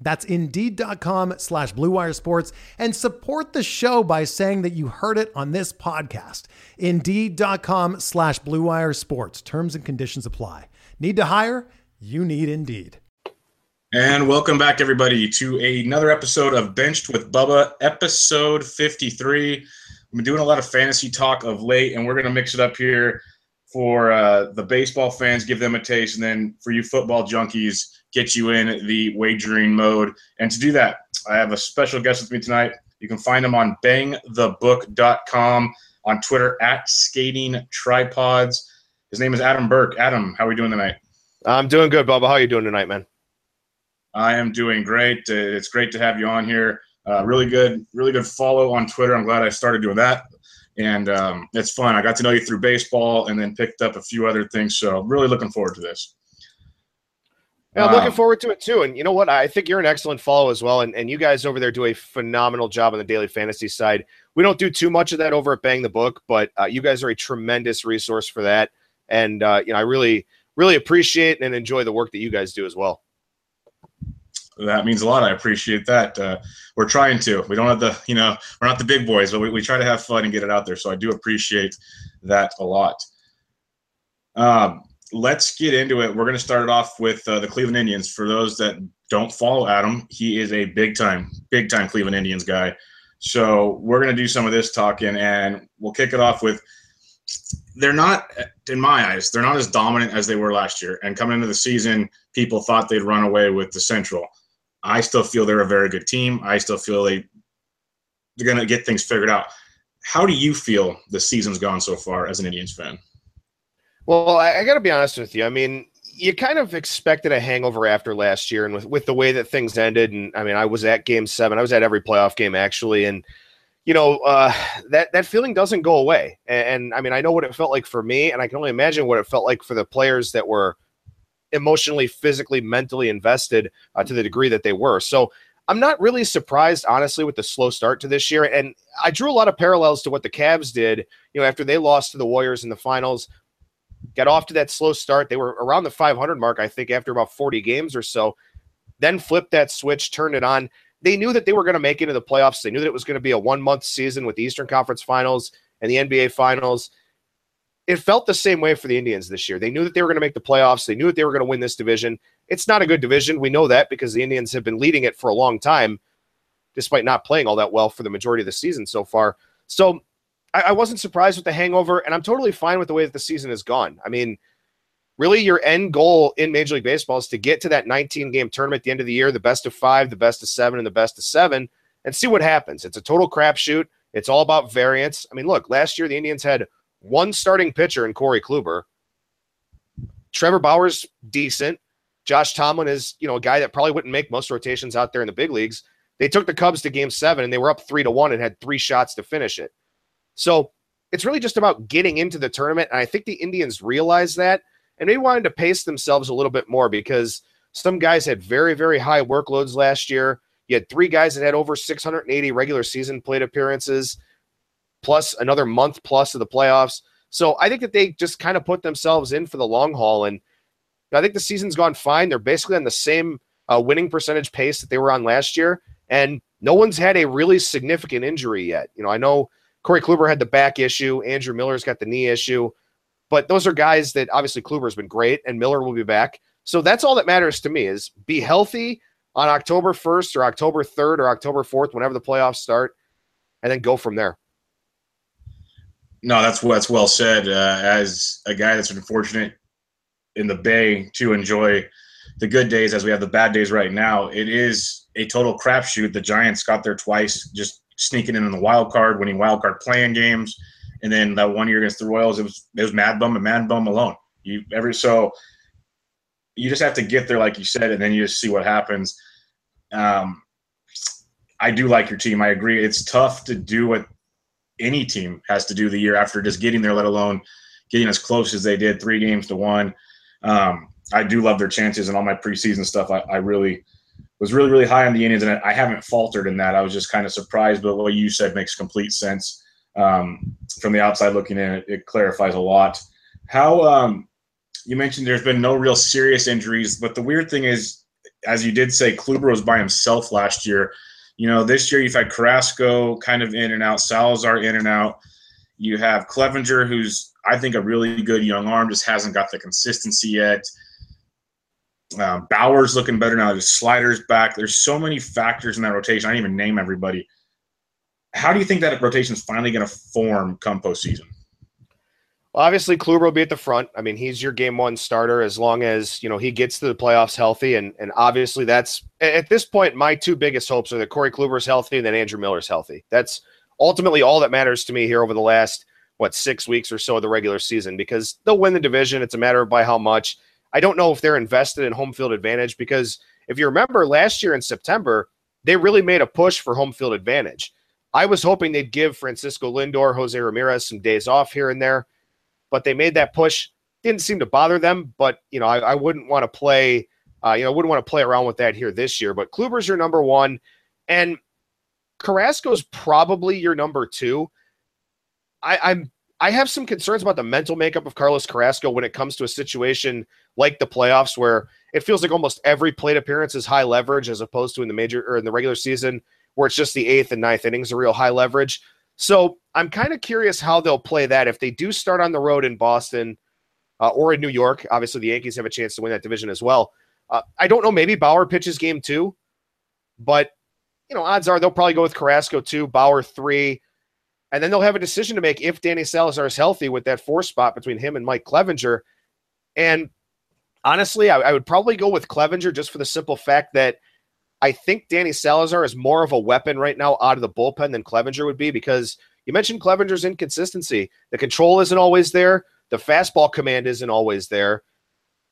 That's Indeed.com/Blue Wire Sports, and support the show by saying that you heard it on this podcast. Indeed.com/Blue Wire Sports. Terms and conditions apply. Need to hire? You need Indeed. And welcome back, everybody, to another episode of Benched with Bubba, episode 53. We've been doing a lot of fantasy talk of late, and we're going to mix it up here for the baseball fans, give them a taste, and then for you football junkies, get you in the wagering mode. And to do that, I have a special guest with me tonight. You can find him on bangthebook.com, on Twitter at SkatingTripods. His name is Adam Burke. Adam, how are we doing tonight? I'm doing good, Bubba. How are you doing tonight, man? I am doing great. It's great to have you on here. Really good follow on Twitter. I'm glad I started doing that. And it's fun. I got to know you through baseball and then picked up a few other things. So really looking forward to this. Yeah, I'm looking forward to it, too. And you know what? I think you're an excellent follow as well. And you guys over there do a phenomenal job on the daily fantasy side. We don't do too much of that over at Bang the Book, but you guys are a tremendous resource for that. And I really, really appreciate and enjoy the work that you guys do as well. That means a lot. I appreciate that. We're trying to. We don't have the, we're not the big boys, but we try to have fun and get it out there. So I do appreciate that a lot. Let's get into it. We're going to start it off with the Cleveland Indians. For those that don't follow Adam, he is a big-time Cleveland Indians guy. So we're going to do some of this talking, and we'll kick it off with they're not, in my eyes, they're not as dominant as they were last year. And coming into the season, people thought they'd run away with the Central. I still feel they're a very good team. I still feel they're going to get things figured out. How do you feel the season's gone so far as an Indians fan? Well, I got to be honest with you. I mean, you kind of expected a hangover after last year, and with the way that things ended. And I mean, I was at Game 7. I was at every playoff game, actually. And, that feeling doesn't go away. And I mean, I know what it felt like for me, and I can only imagine what it felt like for the players that were emotionally, physically, mentally invested to the degree that they were. So I'm not really surprised, honestly, with the slow start to this year. And I drew a lot of parallels to what the Cavs did, after they lost to the Warriors in the finals. Got off to that slow start. They were around the 500 mark, I think, after about 40 games or so. Then flipped that switch, turned it on. They knew that they were going to make it into the playoffs. They knew that it was going to be a one-month season with the Eastern Conference Finals and the NBA Finals. It felt the same way for the Indians this year. They knew that they were going to make the playoffs. They knew that they were going to win this division. It's not a good division. We know that because the Indians have been leading it for a long time, despite not playing all that well for the majority of the season so far. So I wasn't surprised with the hangover, and I'm totally fine with the way that the season has gone. I mean, really your end goal in Major League Baseball is to get to that 19-game tournament at the end of the year, the best of 5, the best of 7, and the best of 7, and see what happens. It's a total crapshoot. It's all about variance. I mean, look, last year the Indians had one starting pitcher in Corey Kluber. Trevor Bauer's decent. Josh Tomlin is, a guy that probably wouldn't make most rotations out there in the big leagues. They took the Cubs to Game 7, and they were up 3-1 and had 3 shots to finish it. So it's really just about getting into the tournament, and I think the Indians realized that, and they wanted to pace themselves a little bit more because some guys had very, very high workloads last year. You had 3 guys that had over 680 regular season plate appearances, plus another month plus of the playoffs. So I think that they just kind of put themselves in for the long haul, and I think the season's gone fine. They're basically on the same winning percentage pace that they were on last year, and no one's had a really significant injury yet. I know Corey Kluber had the back issue. Andrew Miller's got the knee issue. But those are guys that obviously Kluber's been great, and Miller will be back. So that's all that matters to me is be healthy on October 1st or October 3rd or October 4th, whenever the playoffs start, and then go from there. No, that's well said. As a guy that's been fortunate in the Bay to enjoy the good days as we have the bad days right now, it is a total crapshoot. The Giants got there twice, just sneaking in the wild card, winning wild card play-in games, and then that one year against the Royals, it was Mad Bum and Mad Bum alone. You just have to get there, like you said, and then you just see what happens. I do like your team. I agree. It's tough to do what any team has to do the year after just getting there, let alone getting as close as they did, 3 games to 1. I do love their chances, and all my preseason stuff, I was really high on the Indians, and I haven't faltered in that. I was just kind of surprised, but what you said makes complete sense. From the outside looking in, it clarifies a lot. How you mentioned there's been no real serious injuries, but the weird thing is, as you did say, Kluber was by himself last year. You know, this year you've had Carrasco kind of in and out, Salazar in and out. You have Clevenger, who's, I think, a really good young arm, just hasn't got the consistency yet. Bauer's looking better now. His slider's back. There's so many factors in that rotation. I didn't even name everybody. How do you think that rotation is finally going to form come postseason? Well, obviously, Kluber will be at the front. I mean, he's your game one starter as long as, you know, he gets to the playoffs healthy. And obviously, that's at this point, my two biggest hopes are that Corey Kluber's healthy and that Andrew Miller's healthy. That's ultimately all that matters to me here over the last, 6 weeks or so of the regular season, because they'll win the division. It's a matter of by how much. I don't know if they're invested in home field advantage, because if you remember last year in September, they really made a push for home field advantage. I was hoping they'd give Francisco Lindor, Jose Ramirez some days off here and there, but they made that push. Didn't seem to bother them, but you know, I wouldn't want to play, wouldn't want to play around with that here this year. But Kluber's your number one, and Carrasco's probably your number two. I have some concerns about the mental makeup of Carlos Carrasco when it comes to a situation like the playoffs, where it feels like almost every plate appearance is high leverage, as opposed to in the major or in the regular season, where it's just the 8th and 9th innings are real high leverage. So I'm kind of curious how they'll play that if they do start on the road in Boston or in New York. Obviously, the Yankees have a chance to win that division as well. I don't know. Maybe Bauer pitches game 2, but you know, odds are they'll probably go with Carrasco 2, Bauer 3. And then they'll have a decision to make if Danny Salazar is healthy with that 4 spot between him and Mike Clevenger. And honestly, I would probably go with Clevenger just for the simple fact that I think Danny Salazar is more of a weapon right now out of the bullpen than Clevenger would be, because you mentioned Clevenger's inconsistency. The control isn't always there. The fastball command isn't always there.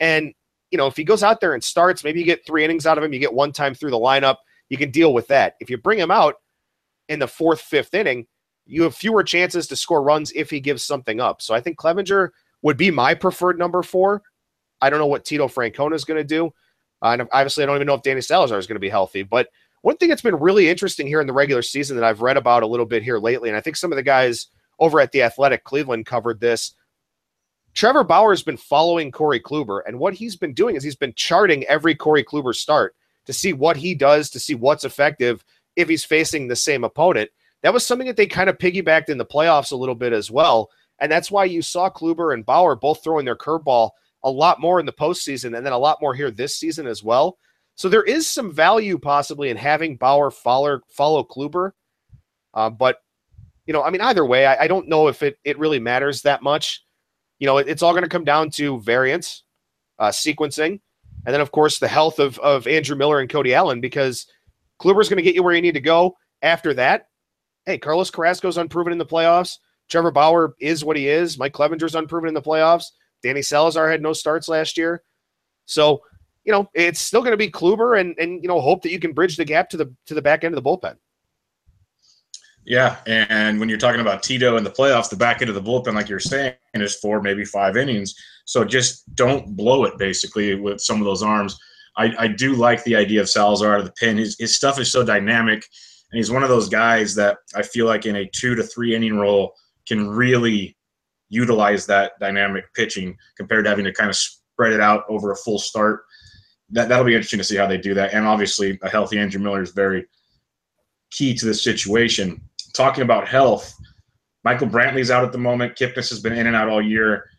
And, you know, if he goes out there and starts, maybe you get 3 innings out of him, you get 1 time through the lineup, you can deal with that. If you bring him out in the 4th, 5th inning, you have fewer chances to score runs if he gives something up. So I think Clevenger would be my preferred number 4. I don't know what Tito Francona is going to do. And obviously, I don't even know if Danny Salazar is going to be healthy. But one thing that's been really interesting here in the regular season that I've read about a little bit here lately, and I think some of the guys over at The Athletic Cleveland covered this, Trevor Bauer has been following Corey Kluber. And what he's been doing is he's been charting every Corey Kluber start to see what he does, to see what's effective if he's facing the same opponent. That was something that they kind of piggybacked in the playoffs a little bit as well. And that's why you saw Kluber and Bauer both throwing their curveball a lot more in the postseason and then a lot more here this season as well. So there is some value possibly in having Bauer follow Kluber. But, you know, I mean, either way, I don't know if it really matters that much. You know, it's all going to come down to variance, sequencing, and then, of course, the health of Andrew Miller and Cody Allen, because Kluber's going to get you where you need to go after that. Hey, Carlos Carrasco's unproven in the playoffs. Trevor Bauer is what he is. Mike Clevenger's unproven in the playoffs. Danny Salazar had no starts last year. So, you know, it's still going to be Kluber and you know, hope that you can bridge the gap to the back end of the bullpen. Yeah, and when you're talking about Tito in the playoffs, the back end of the bullpen, like you're saying, is 4, maybe 5 innings. So just don't blow it, basically, with some of those arms. I do like the idea of Salazar out of the pen. His stuff is so dynamic. And he's one of those guys that I feel like in a 2 to 3 inning role can really utilize that dynamic pitching compared to having to kind of spread it out over a full start. That'll be interesting to see how they do that. And obviously a healthy Andrew Miller is very key to this situation. Talking about health, Michael Brantley's out at the moment. Kipnis has been in and out all year.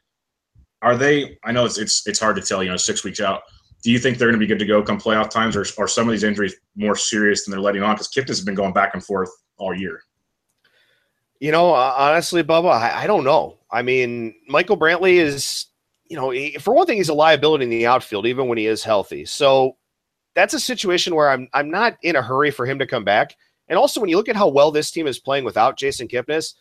Are they – I know it's hard to tell, you know, 6 weeks out. Do you think they're going to be good to go come playoff times, or are some of these injuries more serious than they're letting on? Because Kipnis has been going back and forth all year. You know, honestly, Bubba, I don't know. I mean, Michael Brantley is, you know, for one thing, he's a liability in the outfield, even when he is healthy. So that's a situation where I'm not in a hurry for him to come back. And also, when you look at how well this team is playing without Jason Kipnis,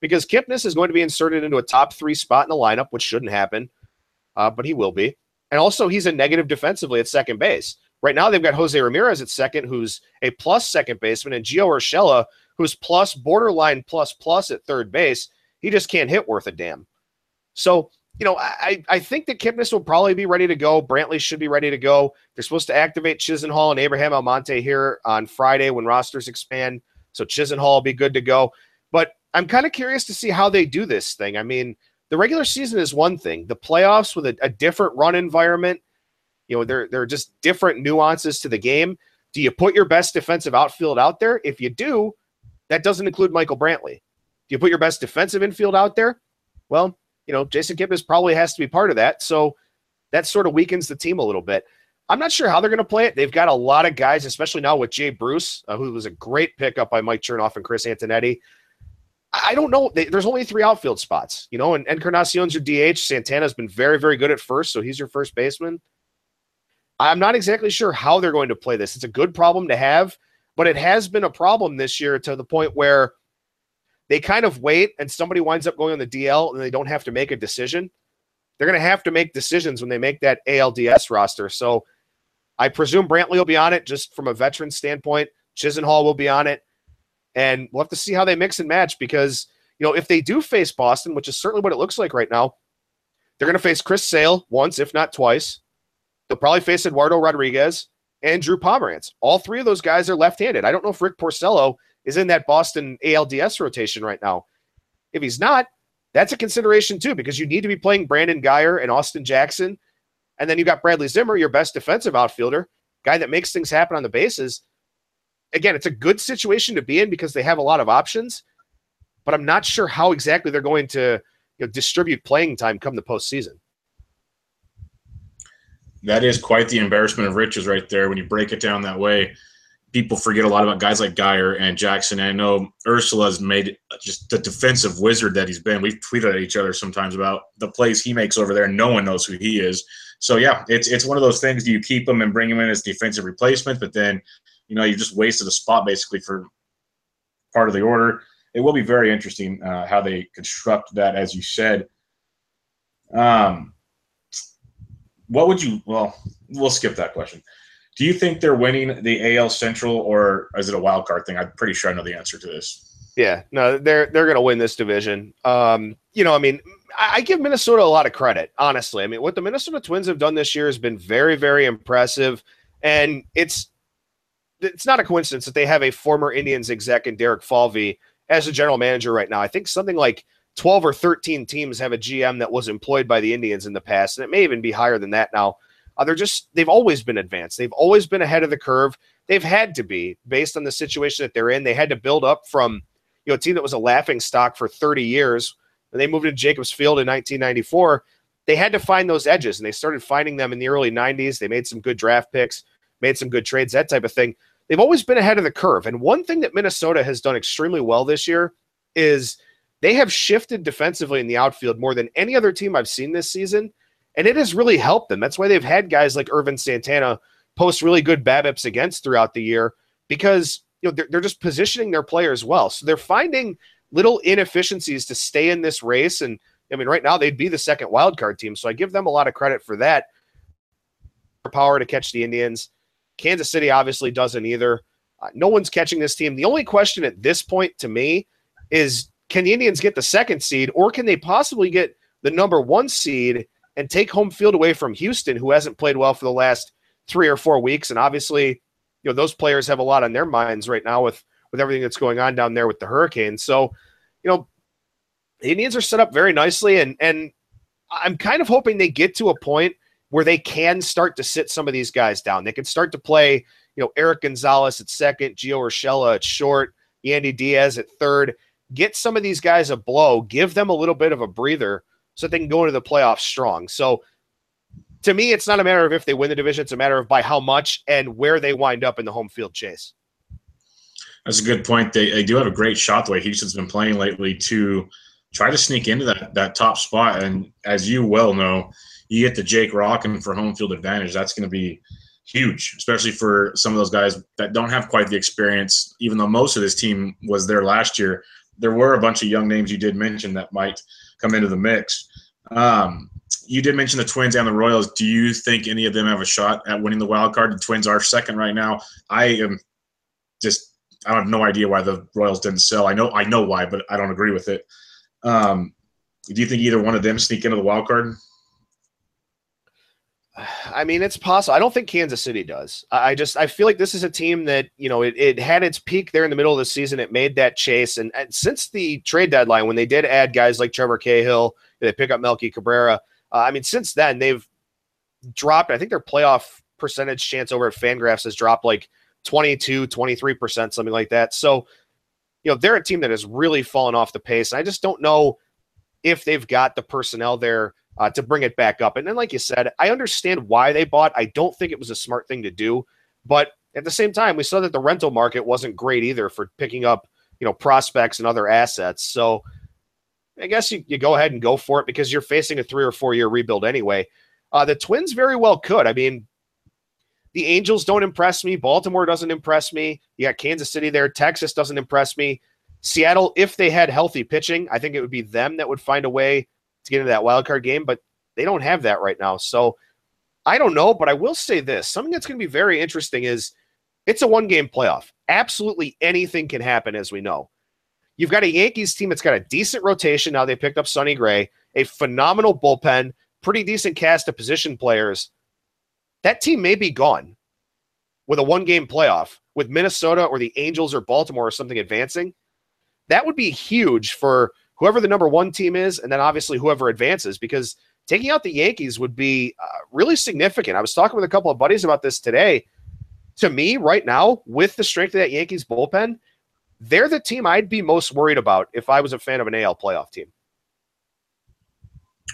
because Kipnis is going to be inserted into a top three spot in the lineup, which shouldn't happen, but he will be. And also, he's a negative defensively at second base. Right now, they've got Jose Ramirez at second, who's a plus second baseman, and Gio Urshela, who's plus borderline plus at third base. He just can't hit worth a damn. So, you know, I think that Kipnis will probably be ready to go. Brantley should be ready to go. They're supposed to activate Chisenhall and Abraham Almonte here on Friday when rosters expand. So Chisenhall will be good to go. But I'm kind of curious to see how they do this thing. I mean, the regular season is one thing. The playoffs with a different run environment, you know, there are just different nuances to the game. Do you put your best defensive outfield out there? If you do, that doesn't include Michael Brantley. Do you put your best defensive infield out there? Well, you know, Jason Kipnis probably has to be part of that. So that sort of weakens the team a little bit. I'm not sure how they're going to play it. They've got a lot of guys, especially now with Jay Bruce, who was a great pickup by Mike Chernoff and Chris Antonetti. I don't know. There's only three outfield spots, you know, and Encarnacion's your DH. Santana's been very, very good at first, so he's your first baseman. I'm not exactly sure how they're going to play this. It's a good problem to have, but it has been a problem this year to the point where they kind of wait and somebody winds up going on the DL and they don't have to make a decision. They're going to have to make decisions when they make that ALDS roster. So I presume Brantley will be on it just from a veteran standpoint. Chisenhall will be on it. And we'll have to see how they mix and match because, you know, if they do face Boston, which is certainly what it looks like right now, they're going to face Chris Sale once, if not twice. They'll probably face Eduardo Rodriguez and Drew Pomerantz. All three of those guys are left-handed. I don't know if Rick Porcello is in that Boston ALDS rotation right now. If he's not, that's a consideration too, because you need to be playing Brandon Guyer and Austin Jackson. And then you've got Bradley Zimmer, your best defensive outfielder, guy that makes things happen on the bases. Again, it's a good situation to be in because they have a lot of options, but I'm not sure how exactly they're going to, you know, distribute playing time come the postseason. That is quite the embarrassment of riches right there when you break it down that way. People forget a lot about guys like Guyer and Jackson. And I know Ursula's made just the defensive wizard that he's been. We've tweeted at each other sometimes about the plays he makes over there, and no one knows who he is. So, yeah, it's one of those things. Do you keep him and bring him in as defensive replacement, but then – you know, you just wasted a spot basically for part of the order. It will be very interesting how they construct that, as you said. What would you – well, we'll skip that question. Do you think they're winning the AL Central, or is it a wild card thing? I'm pretty sure I know the answer to this. Yeah, no, they're going to win this division. You know, I mean, I give Minnesota a lot of credit, honestly. I mean, what the Minnesota Twins have done this year has been very, very impressive, and it's not a coincidence that they have a former Indians exec in Derek Falvey as a general manager right now. I think something like 12 or 13 teams have a GM that was employed by the Indians in the past, and it may even be higher than that now. They've always been advanced. They've always been ahead of the curve. They've had to be, based on the situation that they're in. They had to build up from, you know, a team that was a laughing stock for 30 years. When they moved to Jacobs Field in 1994, they had to find those edges, and they started finding them in the early 90s. They made some good draft picks, made some good trades, that type of thing. They've always been ahead of the curve. And one thing that Minnesota has done extremely well this year is they have shifted defensively in the outfield more than any other team I've seen this season, and it has really helped them. That's why they've had guys like Irvin Santana post really good BABIPs against throughout the year, because, you know, they're just positioning their players well. So they're finding little inefficiencies to stay in this race. And, I mean, right now they'd be the second wildcard team, so I give them a lot of credit for that. Power to catch the Indians. Kansas City obviously doesn't either. No one's catching this team. The only question at this point to me is, can the Indians get the second seed, or can they possibly get the number one seed and take home field away from Houston, who hasn't played well for the last 3 or 4 weeks? And obviously, you know, those players have a lot on their minds right now with everything that's going on down there with the Hurricanes. So, you know, the Indians are set up very nicely, and I'm kind of hoping they get to a point where they can start to sit some of these guys down. They can start to play, you know, Eric Gonzalez at second, Gio Urshela at short, Yandy Diaz at third. Get some of these guys a blow, give them a little bit of a breather so that they can go into the playoffs strong. So to me, it's not a matter of if they win the division. It's a matter of by how much and where they wind up in the home field chase. that's a good point. They do have a great shot the way Houston's been playing lately to try to sneak into that top spot. And as you well know, you get the Jake Rockin for home field advantage. That's going to be huge, especially for some of those guys that don't have quite the experience, even though most of this team was there last year. There were a bunch of young names you did mention that might come into the mix. You did mention the Twins and the Royals. Do you think any of them have a shot at winning the wild card? The Twins are second right now. I have no idea why the Royals didn't sell. I know why, but I don't agree with it. Do you think either one of them sneak into the wild card? I mean, it's possible. I don't think Kansas City does. I feel like this is a team that, you know, it had its peak there in the middle of the season. It made that chase. And since the trade deadline, when they did add guys like Trevor Cahill, they pick up Melky Cabrera. Since then they've dropped, I think their playoff percentage chance over at Fangraphs has dropped like 22, 23%, something like that. So, you know, they're a team that has really fallen off the pace. I just don't know if they've got the personnel there to bring it back up. And then, like you said, I understand why they bought. I don't think it was a smart thing to do, but at the same time, we saw that the rental market wasn't great either for picking up, you know, prospects and other assets. So I guess you go ahead and go for it because you're facing a 3 or 4 year rebuild anyway. The Twins very well could. I mean, the Angels don't impress me. Baltimore doesn't impress me. You got Kansas City there. Texas doesn't impress me. Seattle, if they had healthy pitching, I think it would be them that would find a way to get into that wild card game, but they don't have that right now. So I don't know, but I will say this. Something that's going to be very interesting is it's a one-game playoff. Absolutely anything can happen, as we know. You've got a Yankees team that's got a decent rotation. Now they picked up Sonny Gray, a phenomenal bullpen, pretty decent cast of position players. That team may be gone with a one-game playoff with Minnesota or the Angels or Baltimore or something advancing. That would be huge for whoever the number one team is, and then obviously whoever advances, because taking out the Yankees would be really significant. I was talking with a couple of buddies about this today. To me, right now, with the strength of that Yankees bullpen, they're the team I'd be most worried about if I was a fan of an AL playoff team.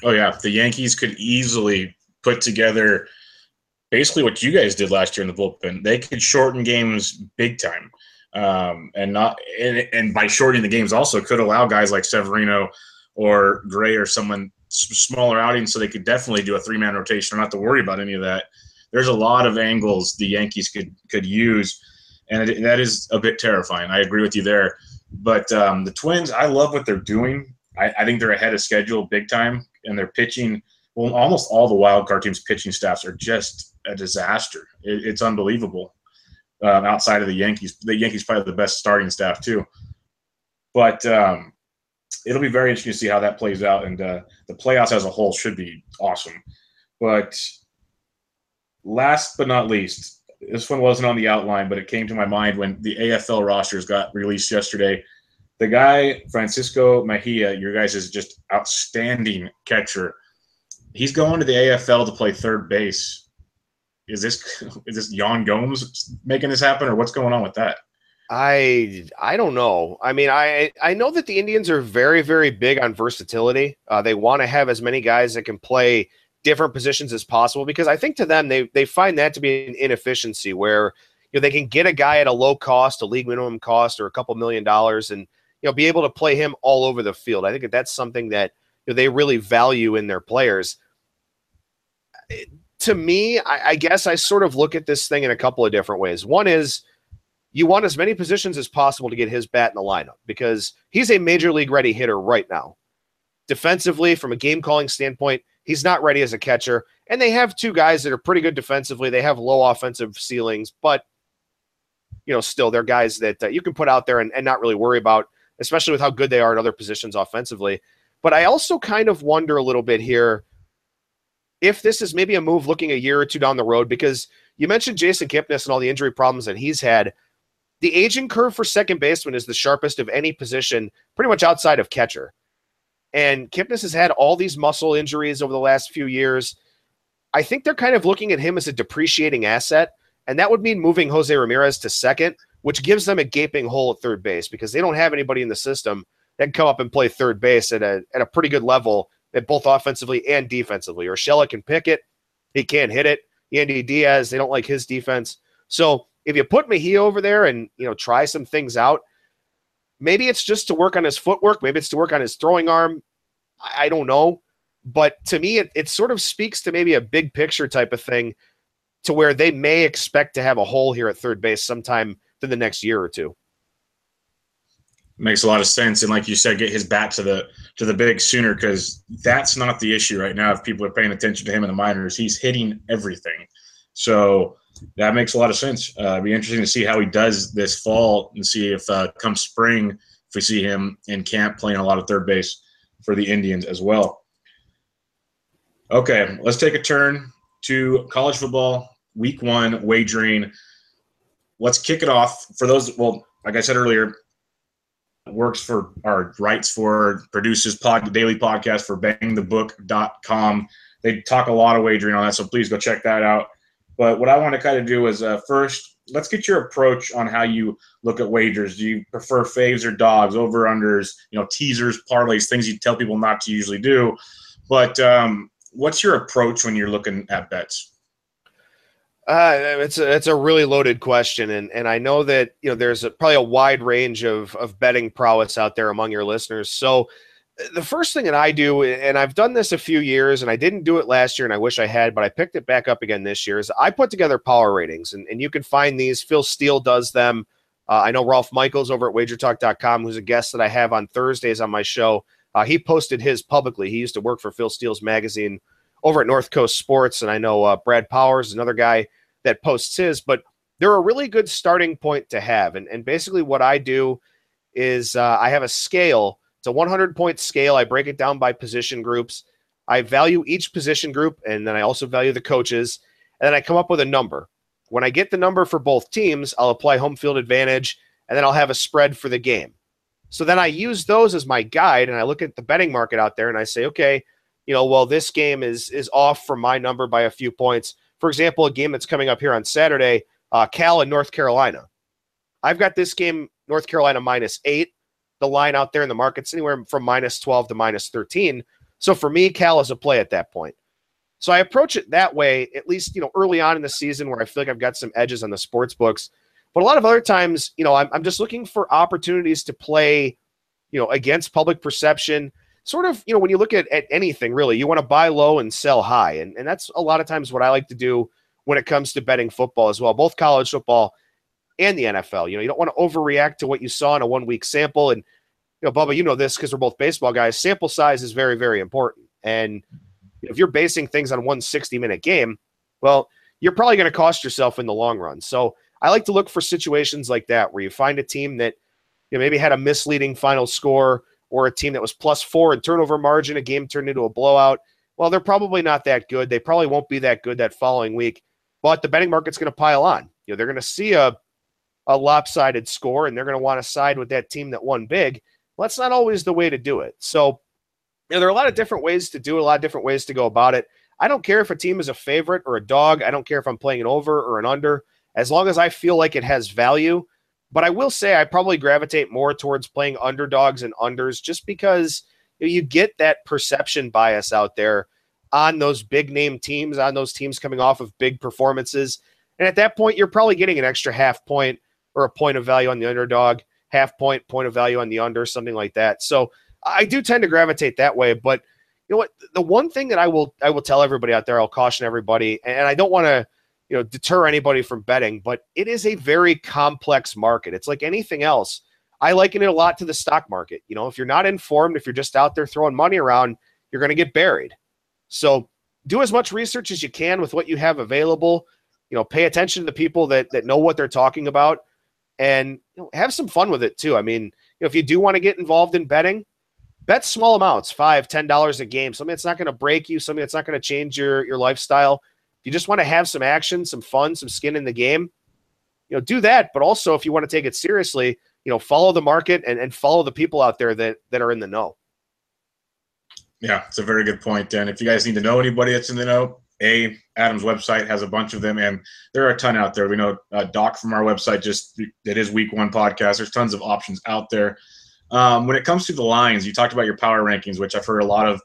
Oh, yeah. The Yankees could easily put together basically what you guys did last year in the bullpen. They could shorten games big time. And by shortening the games also could allow guys like Severino or Gray or someone smaller outings, so they could definitely do a three-man rotation or not to worry about any of that. There's a lot of angles the Yankees could use, and that is a bit terrifying. I agree with you there. But the Twins, I love what they're doing. I think they're ahead of schedule big time, and they're pitching. Well, almost all the wild card teams' pitching staffs are just a disaster. It's unbelievable. Outside of the Yankees probably have the best starting staff too. But it'll be very interesting to see how that plays out, and the playoffs as a whole should be awesome. But last but not least, this one wasn't on the outline, but it came to my mind when the AFL rosters got released yesterday. The guy, Francisco Mejia, your guys is just outstanding catcher. He's going to the AFL to play third base. Is this Yan Gomes making this happen, or what's going on with that? I don't know. I mean, I know that the Indians are very, very big on versatility. They want to have as many guys that can play different positions as possible, because I think to them they find that to be an inefficiency where, you know, they can get a guy at a low cost, a league minimum cost, or a couple $1 million, and, you know, be able to play him all over the field. I think that's something that, you know, they really value in their players. To me, I guess I sort of look at this thing in a couple of different ways. One is you want as many positions as possible to get his bat in the lineup, because he's a major league ready hitter right now. Defensively, from a game calling standpoint, he's not ready as a catcher. And they have two guys that are pretty good defensively. They have low offensive ceilings, but, you know, still they're guys that you can put out there and not really worry about, especially with how good they are at other positions offensively. But I also kind of wonder a little bit here if this is maybe a move looking a year or two down the road, because you mentioned Jason Kipnis and all the injury problems that he's had. The aging curve for second baseman is the sharpest of any position, pretty much outside of catcher. And Kipnis has had all these muscle injuries over the last few years. I think they're kind of looking at him as a depreciating asset, and that would mean moving Jose Ramirez to second, which gives them a gaping hole at third base, because they don't have anybody in the system that can come up and play third base at a pretty good level, at both offensively and defensively. Urshela can pick it. He can't hit it. Yandy Diaz, they don't like his defense. So if you put Mejia over there and, you know, try some things out, maybe it's just to work on his footwork. Maybe it's to work on his throwing arm. I don't know. But to me, it sort of speaks to maybe a big picture type of thing to where they may expect to have a hole here at third base sometime in the next year or two. Makes a lot of sense. And like you said, get his bat to the big sooner, because that's not the issue right now. If people are paying attention to him in the minors, he's hitting everything. So that makes a lot of sense. It'd be interesting to see how he does this fall and see if come spring, if we see him in camp playing a lot of third base for the Indians as well. Okay, let's take a turn to college football, week one wagering. Let's kick it off. For those, well, like I said earlier, works for our rights for produces pod, the daily podcast for bangthebook.com. They talk a lot of wagering on that, so please go check that out. But what I want to kind of do is first, let's get your approach on how you look at wagers. Do you prefer faves or dogs, over-unders, you know, teasers, parlays, things you tell people not to usually do? But what's your approach when you're looking at bets? It's a really loaded question, and I know that, you know, there's probably a wide range of betting prowess out there among your listeners. So the first thing that I do, and I've done this a few years, and I didn't do it last year, and I wish I had, but I picked it back up again this year, is I put together power ratings, and you can find these. Phil Steele does them. I know Ralph Michaels over at WagerTalk.com, who's a guest that I have on Thursdays on my show. He posted his publicly. He used to work for Phil Steele's magazine over at North Coast Sports, and I know Brad Powers, another guy that posts his, but they're a really good starting point to have. And basically what I do is I have a scale. It's a 100-point scale. I break it down by position groups. I value each position group, and then I also value the coaches, and then I come up with a number. When I get the number for both teams, I'll apply home field advantage, and then I'll have a spread for the game. So then I use those as my guide, and I look at the betting market out there, and I say, okay, you know, well, this game is off from my number by a few points. For example, a game that's coming up here on Saturday, Cal and North Carolina. I've got this game, North Carolina -8. The line out there in the market's anywhere from -12 to -13. So for me, Cal is a play at that point. So I approach it that way, at least, you know, early on in the season where I feel like I've got some edges on the sports books. But a lot of other times, you know, I'm just looking for opportunities to play, you know, against public perception. Sort of, you know, when you look at anything, really, you want to buy low and sell high. And that's a lot of times what I like to do when it comes to betting football as well, both college football and the NFL. You know, you don't want to overreact to what you saw in a one-week sample. And, you know, Bubba, you know this because we're both baseball guys. Sample size is very, very important. And if you're basing things on one 60-minute game, well, you're probably going to cost yourself in the long run. So I like to look for situations like that where you find a team that, you know, maybe had a misleading final score, or a team that was +4 in turnover margin, a game turned into a blowout. Well, they're probably not that good. They probably won't be that good that following week, but the betting market's going to pile on. You know, they're going to see a lopsided score, and they're going to want to side with that team that won big. Well, that's not always the way to do it. So, you know, there are a lot of different ways to do it, a lot of different ways to go about it. I don't care if a team is a favorite or a dog. I don't care if I'm playing an over or an under, as long as I feel like it has value. But I will say I probably gravitate more towards playing underdogs and unders, just because, you know, you get that perception bias out there on those big-name teams, on those teams coming off of big performances. And at that point, you're probably getting an extra half point or a point of value on the underdog, half point, point of value on the under, something like that. So I do tend to gravitate that way. But you know what? The one thing that I will tell everybody out there, I'll caution everybody, and I don't want to, you know, deter anybody from betting, but it is a very complex market. It's like anything else. I liken it a lot to the stock market. You know, if you're not informed, if you're just out there throwing money around, you're going to get buried. So do as much research as you can with what you have available. You know, pay attention to the people that know what they're talking about, and, you know, have some fun with it too. I mean, you know, if you do want to get involved in betting, bet small amounts, $5, $10 a game, something that's not going to break you, something that's not going to change your lifestyle. If you just want to have some action, some fun, some skin in the game, you know, do that. But also, if you want to take it seriously, you know, follow the market and follow the people out there that are in the know. Yeah, it's a very good point. And if you guys need to know anybody that's in the know, Adam's website has a bunch of them, and there are a ton out there. We know Doc from our website, just that is Week One podcast. There's tons of options out there. When it comes to the lines, you talked about your power rankings, which I've heard a lot of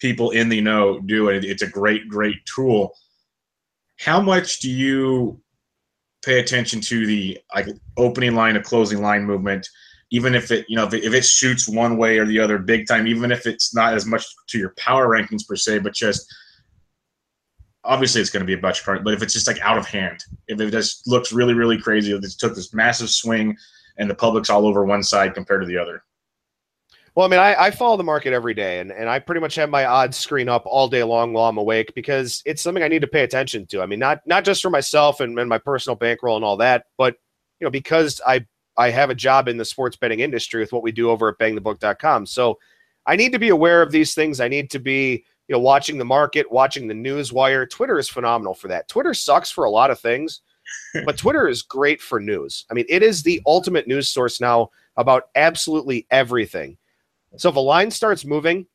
people in the know do, and it's a great, great tool. How much do you pay attention to the opening line to closing line movement. Even if it, you know, if it shoots one way or the other big time, even if it's not as much to your power rankings per se, but just obviously it's going to be a bunch of cards. But if it's just like out of hand, if it just looks really, really crazy, if it took this massive swing and the public's all over one side compared to the other. Well, I mean, I follow the market every day, and I pretty much have my odds screen up all day long while I'm awake because it's something I need to pay attention to. I mean, not just for myself and my personal bankroll and all that, but you know, because I have a job in the sports betting industry with what we do over at bangthebook.com. So I need to be aware of these things. I need to be, you know, watching the market, watching the news wire. Twitter is phenomenal for that. Twitter sucks for a lot of things, but Twitter is great for news. I mean, it is the ultimate news source now about absolutely everything. So if a line starts moving,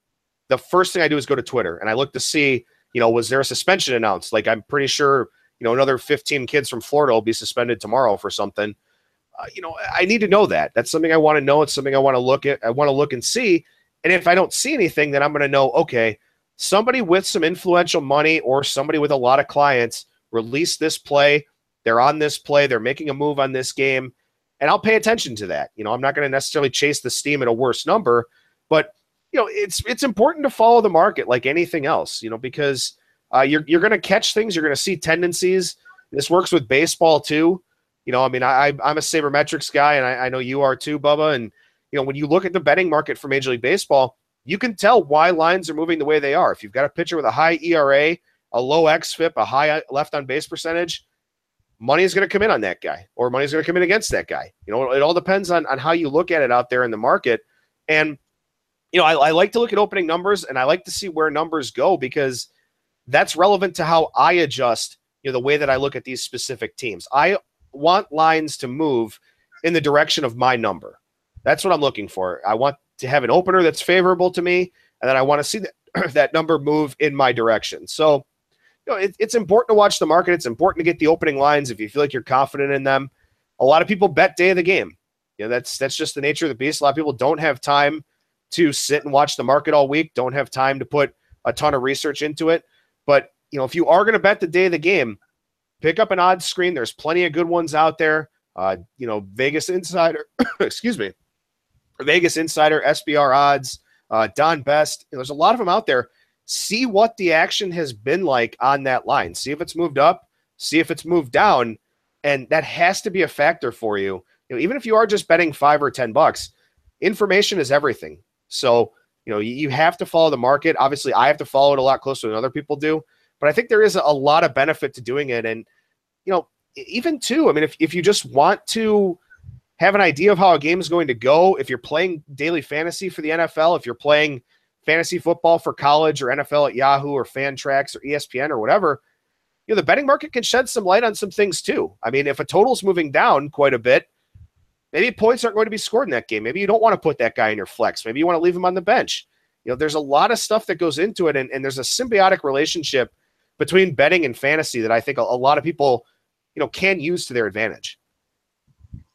the first thing I do is go to Twitter and I look to see, you know, was there a suspension announced? Like, I'm pretty sure, you know, another 15 kids from Florida will be suspended tomorrow for something. You know, I need to know that. That's something I want to know. It's something I want to look at. I want to look and see. And if I don't see anything, then I'm going to know, okay, somebody with some influential money or somebody with a lot of clients released this play. They're on this play. They're making a move on this game. And I'll pay attention to that. You know, I'm not going to necessarily chase the steam at a worse number. But, you know, it's important to follow the market like anything else, you know, because you're going to catch things. You're going to see tendencies. This works with baseball, too. You know, I mean, I'm a sabermetrics guy, and I know you are, too, Bubba. And, you know, when you look at the betting market for Major League Baseball, you can tell why lines are moving the way they are. If you've got a pitcher with a high ERA, a low xFIP, a high left-on-base percentage, money is going to come in on that guy, or money is going to come in against that guy. You know, it all depends on how you look at it out there in the market. And, you know, I like to look at opening numbers, and I like to see where numbers go because that's relevant to how I adjust, you know, the way that I look at these specific teams. I want lines to move in the direction of my number. That's what I'm looking for. I want to have an opener that's favorable to me, and then I want to see that number move in my direction. So, you know, it's important to watch the market. It's important to get the opening lines if you feel like you're confident in them. A lot of people bet day of the game. You know, that's just the nature of the beast. A lot of people don't have time to sit and watch the market all week, don't have time to put a ton of research into it. But, you know, if you are going to bet the day of the game, pick up an odds screen. There's plenty of good ones out there. You know, Vegas Insider, excuse me, Vegas Insider, SBR Odds, Don Best. You know, there's a lot of them out there. See what the action has been like on that line. See if it's moved up. See if it's moved down. And that has to be a factor for you. You know, even if you are just betting $5 or $10, information is everything. So, you know, you have to follow the market. Obviously, I have to follow it a lot closer than other people do. But I think there is a lot of benefit to doing it. And, you know, even too, I mean, if you just want to have an idea of how a game is going to go, if you're playing daily fantasy for the NFL, if you're playing fantasy football for college or NFL at Yahoo or Fantrax or ESPN or whatever, you know, the betting market can shed some light on some things too. I mean, if a total's moving down quite a bit, maybe points aren't going to be scored in that game. Maybe you don't want to put that guy in your flex. Maybe you want to leave him on the bench. You know, there's a lot of stuff that goes into it, and there's a symbiotic relationship between betting and fantasy that I think a lot of people, you know, can use to their advantage.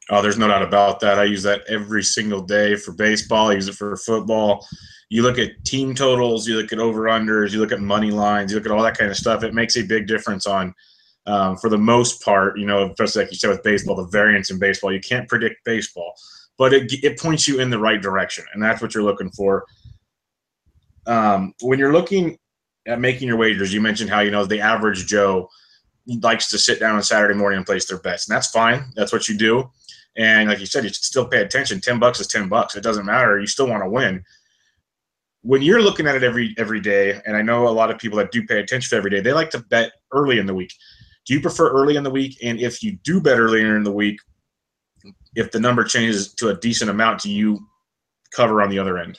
Oh, there's no doubt about that. I use that every single day for baseball. I use it for football. You look at team totals, you look at over-unders, you look at money lines, you look at all that kind of stuff. It makes a big difference on, for the most part, you know, especially like you said with baseball, the variance in baseball. You can't predict baseball, but it points you in the right direction, and that's what you're looking for. When you're looking at making your wagers, you mentioned how, you know, the average Joe likes to sit down on Saturday morning and place their bets, and that's fine. That's what you do. And like you said, you should still pay attention. $10 is $10. It doesn't matter. You still want to win. When you're looking at it every day, and I know a lot of people that do pay attention every day, they like to bet early in the week. Do you prefer early in the week? And if you do bet earlier in the week, if the number changes to a decent amount, do you cover on the other end?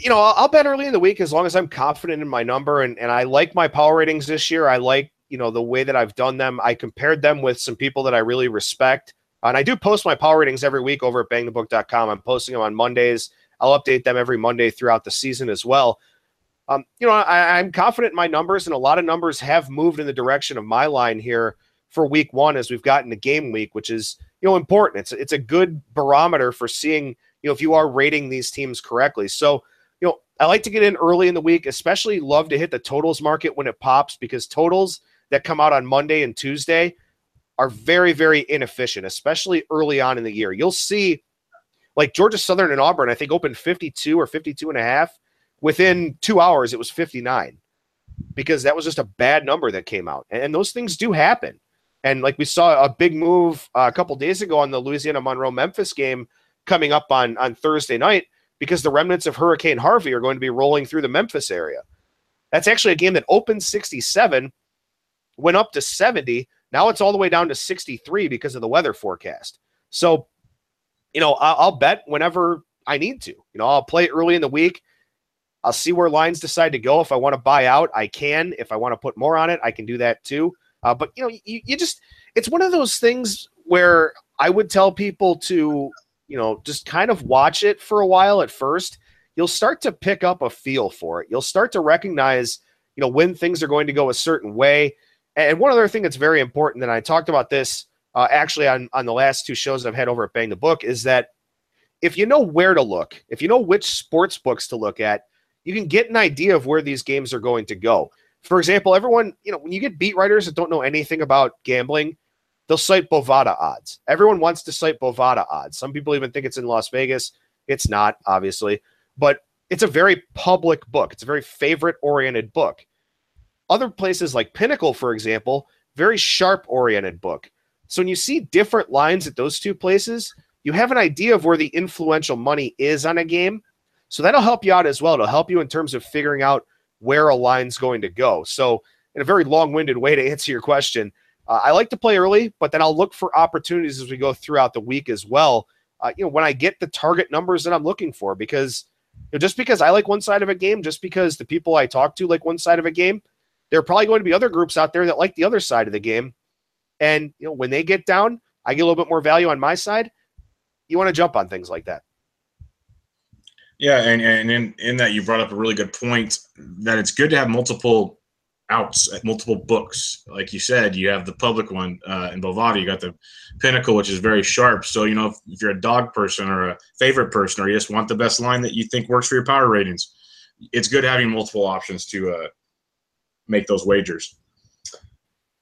You know, I'll bet early in the week as long as I'm confident in my number, and I like my power ratings this year. I like, you know, the way that I've done them. I compared them with some people that I really respect, and I do post my power ratings every week over at bangthebook.com. I'm posting them on Mondays. I'll update them every Monday throughout the season as well. You know, I'm confident in my numbers, and a lot of numbers have moved in the direction of my line here for week one as we've gotten to game week, which is, you know, important. It's a good barometer for seeing, you know, if you are rating these teams correctly. So, you know, I like to get in early in the week, especially love to hit the totals market when it pops, because totals that come out on Monday and Tuesday are very, very inefficient, especially early on in the year. You'll see, like, Georgia Southern and Auburn, I think, opened 52 or 52 and a half. Within 2 hours, it was 59 because that was just a bad number that came out. And those things do happen. And, like, we saw a big move a couple days ago on the Louisiana Monroe-Memphis game coming up on Thursday night because the remnants of Hurricane Harvey are going to be rolling through the Memphis area. That's actually a game that opened 67, went up to 70. Now it's all the way down to 63 because of the weather forecast. So, you know, I'll bet whenever I need to. You know, I'll play early in the week. I'll see where lines decide to go. If I want to buy out, I can. If I want to put more on it, I can do that too. But, you know, you just – it's one of those things where I would tell people to, you know, just kind of watch it for a while at first. You'll start to pick up a feel for it. You'll start to recognize, you know, when things are going to go a certain way. And one other thing that's very important, and I talked about this actually on the last two shows that I've had over at Bang the Book, is that if you know where to look, if you know which sports books to look at, you can get an idea of where these games are going to go. For example, everyone, you know, when you get beat writers that don't know anything about gambling, they'll cite Bovada odds. Everyone wants to cite Bovada odds. Some people even think it's in Las Vegas. It's not, obviously. But it's a very public book. It's a very favorite-oriented book. Other places like Pinnacle, for example, very sharp-oriented book. So when you see different lines at those two places, you have an idea of where the influential money is on a game. So that'll help you out as well. It'll help you in terms of figuring out where a line's going to go. So in a very long-winded way to answer your question, I like to play early, but then I'll look for opportunities as we go throughout the week as well. You know, when I get the target numbers that I'm looking for, because you know, just because I like one side of a game, just because the people I talk to like one side of a game, there are probably going to be other groups out there that like the other side of the game. And you know, when they get down, I get a little bit more value on my side. You want to jump on things like that. Yeah, and in that, you brought up a really good point that it's good to have multiple outs at multiple books. Like you said, you have the public one in Bovada. You got the Pinnacle, which is very sharp. So, you know, if you're a dog person or a favorite person or you just want the best line that you think works for your power ratings, it's good having multiple options to make those wagers.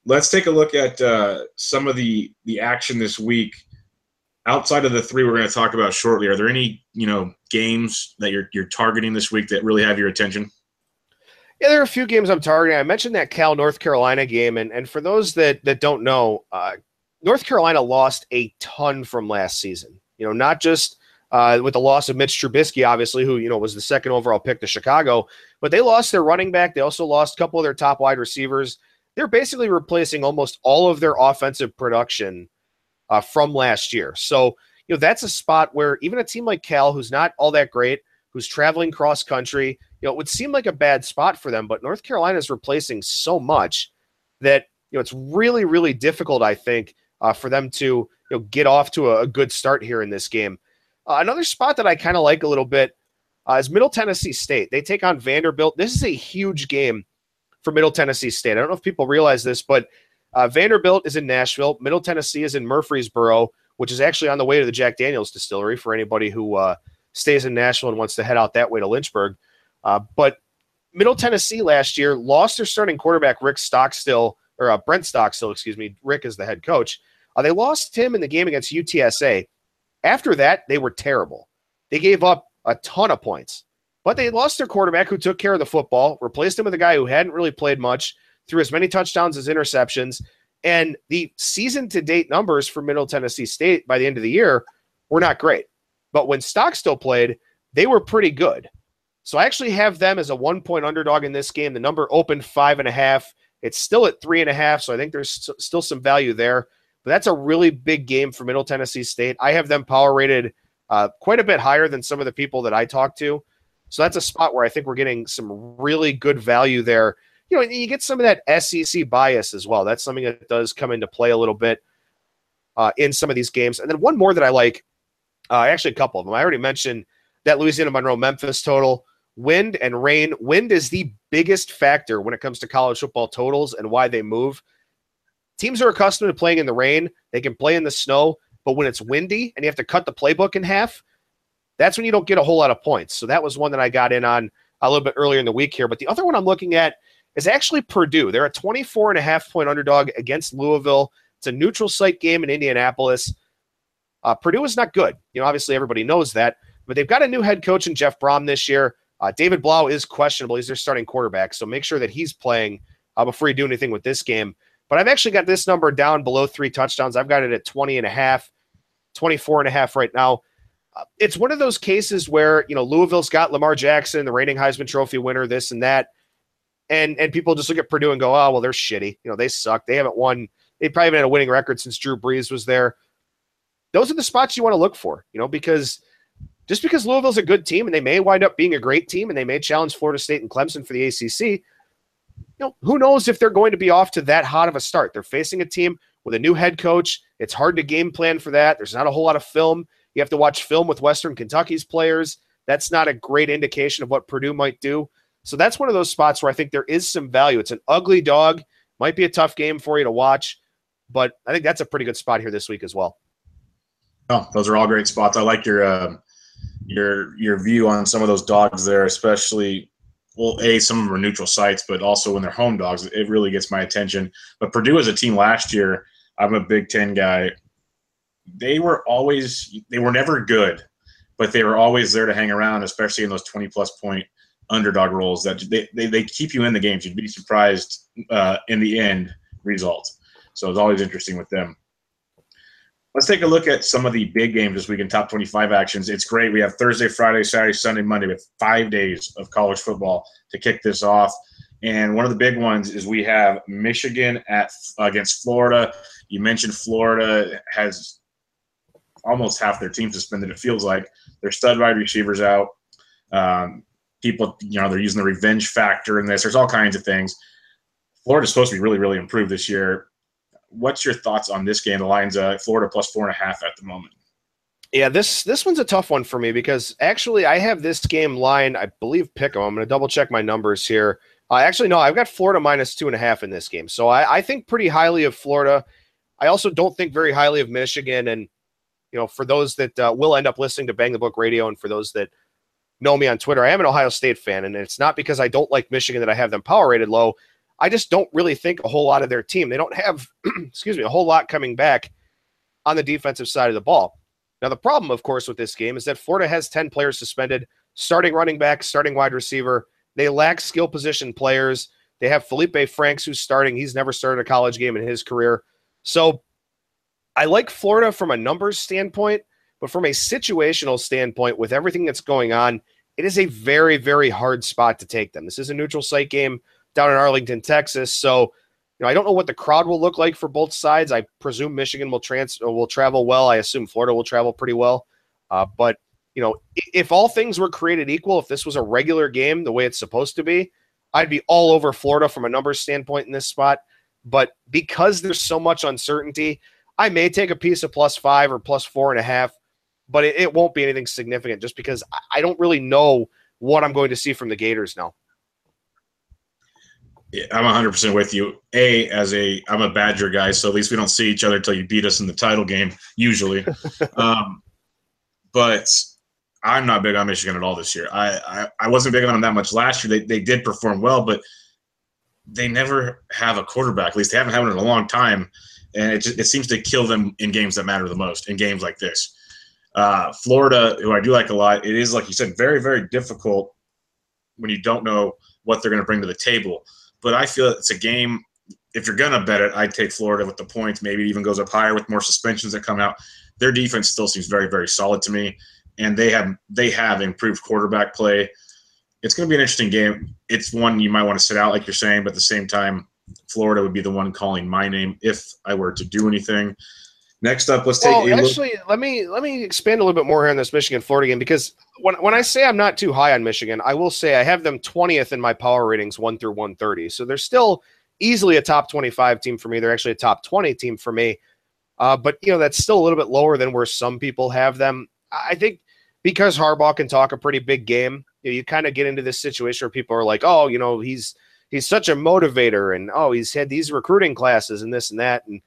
Let's take a look at some of the action this week. Outside of the three we're going to talk about shortly, are there any, you know, games that you're targeting this week that really have your attention? Yeah, there are a few games I'm targeting. I mentioned that Cal North Carolina game, and for those that don't know, North Carolina lost a ton from last season. You know, not just with the loss of Mitch Trubisky, obviously, who, you know, was the second overall pick to Chicago, but they lost their running back. They also lost a couple of their top wide receivers. They're basically replacing almost all of their offensive production from last year. So, you know, that's a spot where even a team like Cal, who's not all that great, who's traveling cross country, you know, it would seem like a bad spot for them, but North Carolina is replacing so much that, you know, it's really, really difficult, I think, for them to, you know, get off to a good start here in this game. Another spot that I kind of like a little bit is Middle Tennessee State. They take on Vanderbilt. This is a huge game for Middle Tennessee State. I don't know if people realize this, but Vanderbilt is in Nashville. Middle Tennessee is in Murfreesboro, which is actually on the way to the Jack Daniels distillery for anybody who stays in Nashville and wants to head out that way to Lynchburg. But Middle Tennessee last year lost their starting quarterback, Brent Stockstill, excuse me. Rick is the head coach. They lost him in the game against UTSA. After that, they were terrible. They gave up a ton of points. But they lost their quarterback who took care of the football, replaced him with a guy who hadn't really played much, threw as many touchdowns as interceptions, and the season-to-date numbers for Middle Tennessee State by the end of the year were not great. But when Stockstill played, they were pretty good. So I actually have them as a one-point underdog in this game. The number opened 5.5. It's still at 3.5, so I think there's still some value there. But that's a really big game for Middle Tennessee State. I have them power rated quite a bit higher than some of the people that I talk to. So that's a spot where I think we're getting some really good value there. You know, and you get some of that SEC bias as well. That's something that does come into play a little bit in some of these games. And then one more that I like, actually a couple of them. I already mentioned that Louisiana Monroe-Memphis total. Wind and rain. Wind is the biggest factor when it comes to college football totals and why they move. Teams are accustomed to playing in the rain. They can play in the snow. But when it's windy and you have to cut the playbook in half, that's when you don't get a whole lot of points. So that was one that I got in on a little bit earlier in the week here. But the other one I'm looking at is actually Purdue. They're a 24.5-point underdog against Louisville. It's a neutral site game in Indianapolis. Purdue is not good. You know, obviously everybody knows that, but they've got a new head coach in Jeff Brom this year. David Blau is questionable. He's their starting quarterback, so make sure that he's playing before you do anything with this game. But I've actually got this number down below 3 touchdowns. I've got it at 20.5, 24.5 right now. It's one of those cases where, you know, Louisville's got Lamar Jackson, the reigning Heisman Trophy winner, this and that. And people just look at Purdue and go, oh, well, they're shitty. You know, they suck. They haven't won. They probably haven't had a winning record since Drew Brees was there. Those are the spots you want to look for, you know, because just because Louisville's a good team and they may wind up being a great team and they may challenge Florida State and Clemson for the ACC, you know, who knows if they're going to be off to that hot of a start. They're facing a team with a new head coach. It's hard to game plan for that. There's not a whole lot of film. You have to watch film with Western Kentucky's players. That's not a great indication of what Purdue might do. So that's one of those spots where I think there is some value. It's an ugly dog. Might be a tough game for you to watch, but I think that's a pretty good spot here this week as well. Oh, those are all great spots. I like your view on some of those dogs there, especially – well, A, some of them are neutral sites, but also when they're home dogs, it really gets my attention. But Purdue as a team last year, I'm a Big Ten guy. They were never good, but they were always there to hang around, especially in those 20-plus point underdog roles. That they keep you in the games. You'd be surprised in the end result. So it's always interesting with them. Let's take a look at some of the big games this week in top 25 actions. It's great. We have Thursday, Friday, Saturday, Sunday, Monday with 5 days of college football to kick this off. And one of the big ones is we have Michigan against Florida. You mentioned Florida has almost half their team suspended, it feels like. Their stud wide receivers out. People, you know, they're using the revenge factor in this. There's all kinds of things. Florida's supposed to be really, really improved this year. What's your thoughts on this game? The line's Florida plus 4.5 at the moment. Yeah, this one's a tough one for me because actually I have this game line, I believe, pick 'em. I'm going to double check my numbers here. Actually, no, I've got Florida minus 2.5 in this game. So I think pretty highly of Florida. I also don't think very highly of Michigan. And, you know, for those that will end up listening to Bang the Book Radio and for those that know me on Twitter, I am an Ohio State fan. And it's not because I don't like Michigan that I have them power rated low. I just don't really think a whole lot of their team. They don't have, excuse me, a whole lot coming back on the defensive side of the ball. Now, the problem, of course, with this game is that Florida has 10 players suspended, starting running back, starting wide receiver. They lack skill position players. They have Felipe Franks, who's starting. He's never started a college game in his career. So I like Florida from a numbers standpoint, but from a situational standpoint, with everything that's going on, it is a very, very hard spot to take them. This is a neutral site game down in Arlington, Texas. So, you know, I don't know what the crowd will look like for both sides. I presume Michigan will travel well. I assume Florida will travel pretty well. But, you know, if all things were created equal, if this was a regular game the way it's supposed to be, I'd be all over Florida from a numbers standpoint in this spot. But because there's so much uncertainty, I may take a piece of +5 or +4.5, but it won't be anything significant just because I don't really know what I'm going to see from the Gators now. Yeah, I'm 100% with you. I'm a Badger guy, so at least we don't see each other until you beat us in the title game, usually. But I'm not big on Michigan at all this year. I wasn't big on them that much last year. They did perform well, but they never have a quarterback. At least they haven't had one in a long time, and it seems to kill them in games that matter the most, in games like this. Florida, who I do like a lot, it is, like you said, very, very difficult when you don't know what they're going to bring to the table. But I feel it's a game, if you're going to bet it, I'd take Florida with the points. Maybe it even goes up higher with more suspensions that come out. Their defense still seems very, very solid to me, and they have improved quarterback play. It's going to be an interesting game. It's one you might want to sit out, like you're saying, but at the same time, Florida would be the one calling my name if I were to do anything. Next up, let's take a look. Actually, let me expand a little bit more here on this Michigan-Florida game, because when I say I'm not too high on Michigan, I will say I have them 20th in my power ratings, 1 through 130. So they're still easily a top 25 team for me. They're actually a top 20 team for me. But, you know, that's still a little bit lower than where some people have them. I think because Harbaugh can talk a pretty big game, you kind of get into this situation where people are like, oh, you know, he's such a motivator, and, oh, he's had these recruiting classes and this and that, and,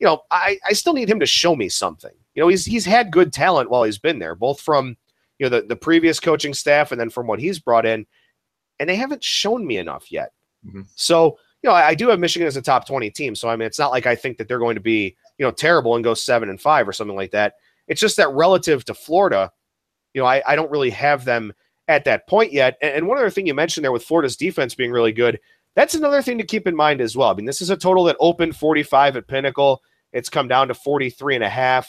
you know, I still need him to show me something. You know, he's had good talent while he's been there, both from, you know, the previous coaching staff and then from what he's brought in, and they haven't shown me enough yet. Mm-hmm. So, you know, I do have Michigan as a top 20 team. So, I mean, it's not like I think that they're going to be, you know, terrible and go 7-5 or something like that. It's just that relative to Florida, you know, I don't really have them at that point yet. And one other thing you mentioned there with Florida's defense being really good, that's another thing to keep in mind as well. I mean, this is a total that opened 45 at Pinnacle. It's come down to 43.5.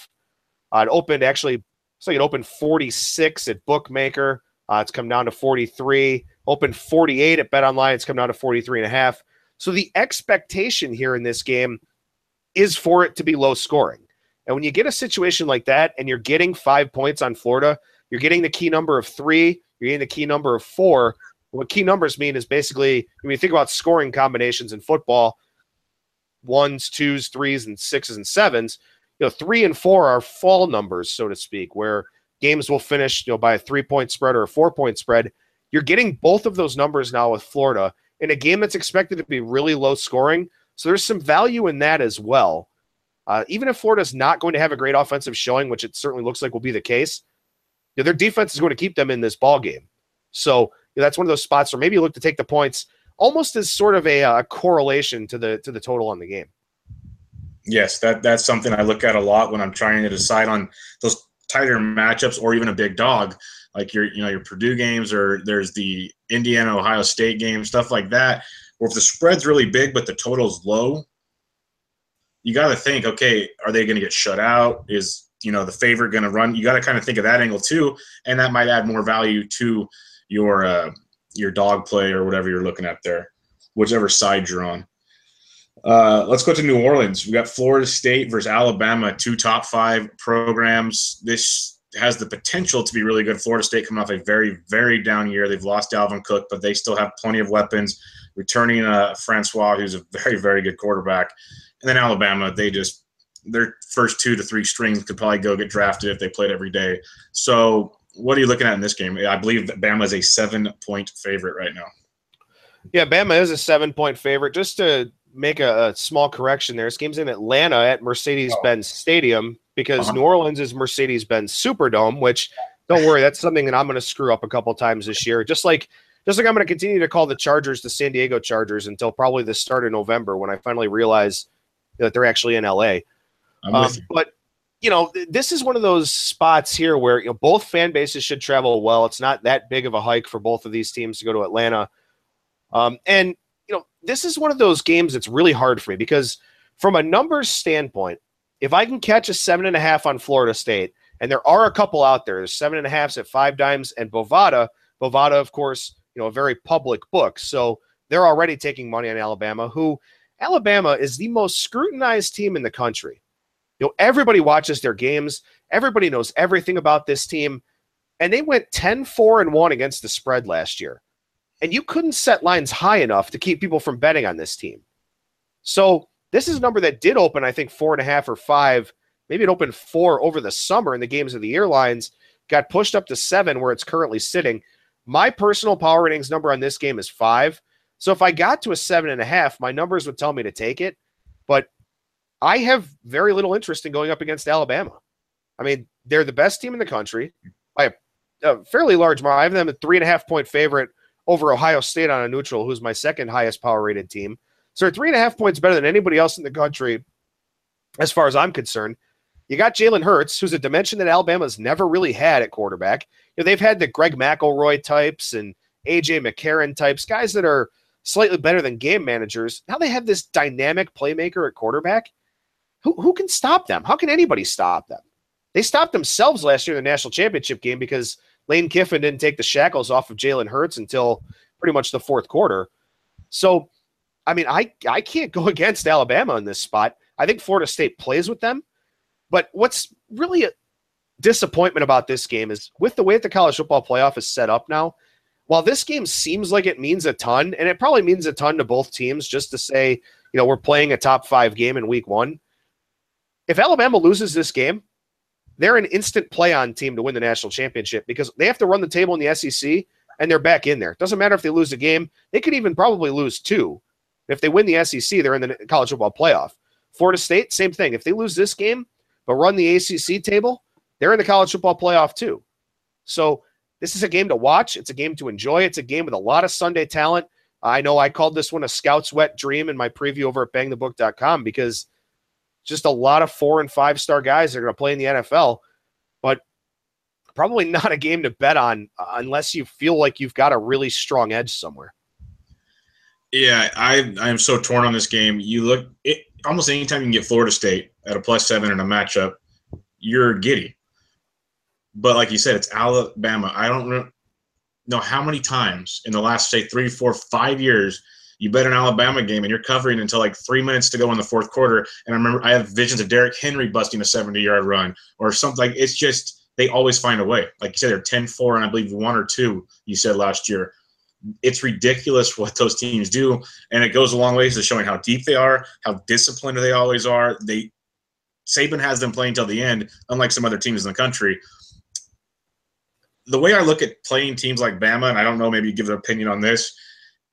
It opened actually, so it opened 46 at Bookmaker. It's come down to 43. Opened 48 at BetOnline. It's come down to 43.5. So the expectation here in this game is for it to be low scoring. And when you get a situation like that and you're getting 5 points on Florida, you're getting the key number of 3, you're getting the key number of 4. What key numbers mean is basically, when you think about scoring combinations in football, 1s, 2s, 3s, and 6s, and 7s, you know, 3 and 4 are fall numbers, so to speak, where games will finish, you know, by a 3-point spread or a 4-point spread. You're getting both of those numbers now with Florida in a game that's expected to be really low scoring. So there's some value in that as well. Even if Florida's not going to have a great offensive showing, which it certainly looks like will be the case, you know, their defense is going to keep them in this ball game. So you know, that's one of those spots where maybe you look to take the points almost as sort of a correlation to the total on the game. Yes, that's something I look at a lot when I'm trying to decide on those tighter matchups or even a big dog, like your Purdue games, or there's the Indiana, Ohio State game, stuff like that, where if the spread's really big but the total's low, you got to think, okay, are they going to get shut out? Is, you know, the favorite going to run? You got to kind of think of that angle too, and that might add more value to your dog play or whatever you're looking at there, whichever side you're on. Let's go to New Orleans. We got Florida State versus Alabama, two top 5 programs. This has the potential to be really good. Florida State coming off a very, very down year. They've lost Dalvin Cook, but they still have plenty of weapons. Returning Francois, who's a very, very good quarterback. And then Alabama, their first 2 to 3 strings could probably go get drafted if they played every day. So what are you looking at in this game? I believe that Bama is a 7-point favorite right now. Yeah, Bama is a 7-point favorite. Just to make a small correction there, this game's in Atlanta at Mercedes-Benz Stadium, because New Orleans is Mercedes-Benz Superdome, which, don't worry, that's something that I'm going to screw up a couple times this year. Just like I'm going to continue to call the Chargers the San Diego Chargers until probably the start of November when I finally realize that they're actually in L.A. But, you know, this is one of those spots here where, you know, both fan bases should travel well. It's not that big of a hike for both of these teams to go to Atlanta. And, you know, this is one of those games that's really hard for me because from a numbers standpoint, if I can catch a 7.5 on Florida State, and there are a couple out there, there's 7.5s at Five Dimes and Bovada, of course, you know, a very public book. So they're already taking money on Alabama, who Alabama is the most scrutinized team in the country. You know, everybody watches their games. Everybody knows everything about this team. And they went 10-4-1 against the spread last year. And you couldn't set lines high enough to keep people from betting on this team. So this is a number that did open, I think, 4.5 or 5. Maybe it opened 4 over the summer in the games of the year lines, got pushed up to 7 where it's currently sitting. My personal power ratings number on this game is 5. So if I got to a 7.5, my numbers would tell me to take it. But I have very little interest in going up against Alabama. I mean, they're the best team in the country by a fairly large margin. I have them a 3.5-point favorite over Ohio State on a neutral, who's my second highest power rated team. So they're 3.5 points better than anybody else in the country, as far as I'm concerned. You got Jalen Hurts, who's a dimension that Alabama's never really had at quarterback. You know, they've had the Greg McElroy types and A.J. McCarron types, guys that are slightly better than game managers. Now they have this dynamic playmaker at quarterback. Who can stop them? How can anybody stop them? They stopped themselves last year in the national championship game because Lane Kiffin didn't take the shackles off of Jalen Hurts until pretty much the fourth quarter. So, I mean, I can't go against Alabama in this spot. I think Florida State plays with them. But what's really a disappointment about this game is with the way that the college football playoff is set up now, while this game seems like it means a ton, and it probably means a ton to both teams just to say, you know, we're playing a top 5 game in week 1. If Alabama loses this game, they're an instant play-on team to win the national championship because they have to run the table in the SEC, and they're back in there. It doesn't matter if they lose a game. They could even probably lose 2. If they win the SEC, they're in the college football playoff. Florida State, same thing. If they lose this game but run the ACC table, they're in the college football playoff too. So this is a game to watch. It's a game to enjoy. It's a game with a lot of Sunday talent. I know I called this one a scout's wet dream in my preview over at bangthebook.com, because just a lot of 4- and 5-star guys are going to play in the NFL, but probably not a game to bet on unless you feel like you've got a really strong edge somewhere. Yeah, I am so torn on this game. You look it, almost any time you can get Florida State at a +7 in a matchup, you're giddy. But like you said, it's Alabama. I don't know how many times in the last, say, 3, 4, 5 years you bet an Alabama game and you're covering until like 3 minutes to go in the fourth quarter. And I remember I have visions of Derrick Henry busting a 70-yard run or something. Like, it's just they always find a way. Like you said, they're 10-4 and I believe 1 or 2 you said last year. It's ridiculous what those teams do, and it goes a long ways to showing how deep they are, how disciplined they always are. Saban has them playing till the end, unlike some other teams in the country. The way I look at playing teams like Bama, and I don't know, maybe you give an opinion on this,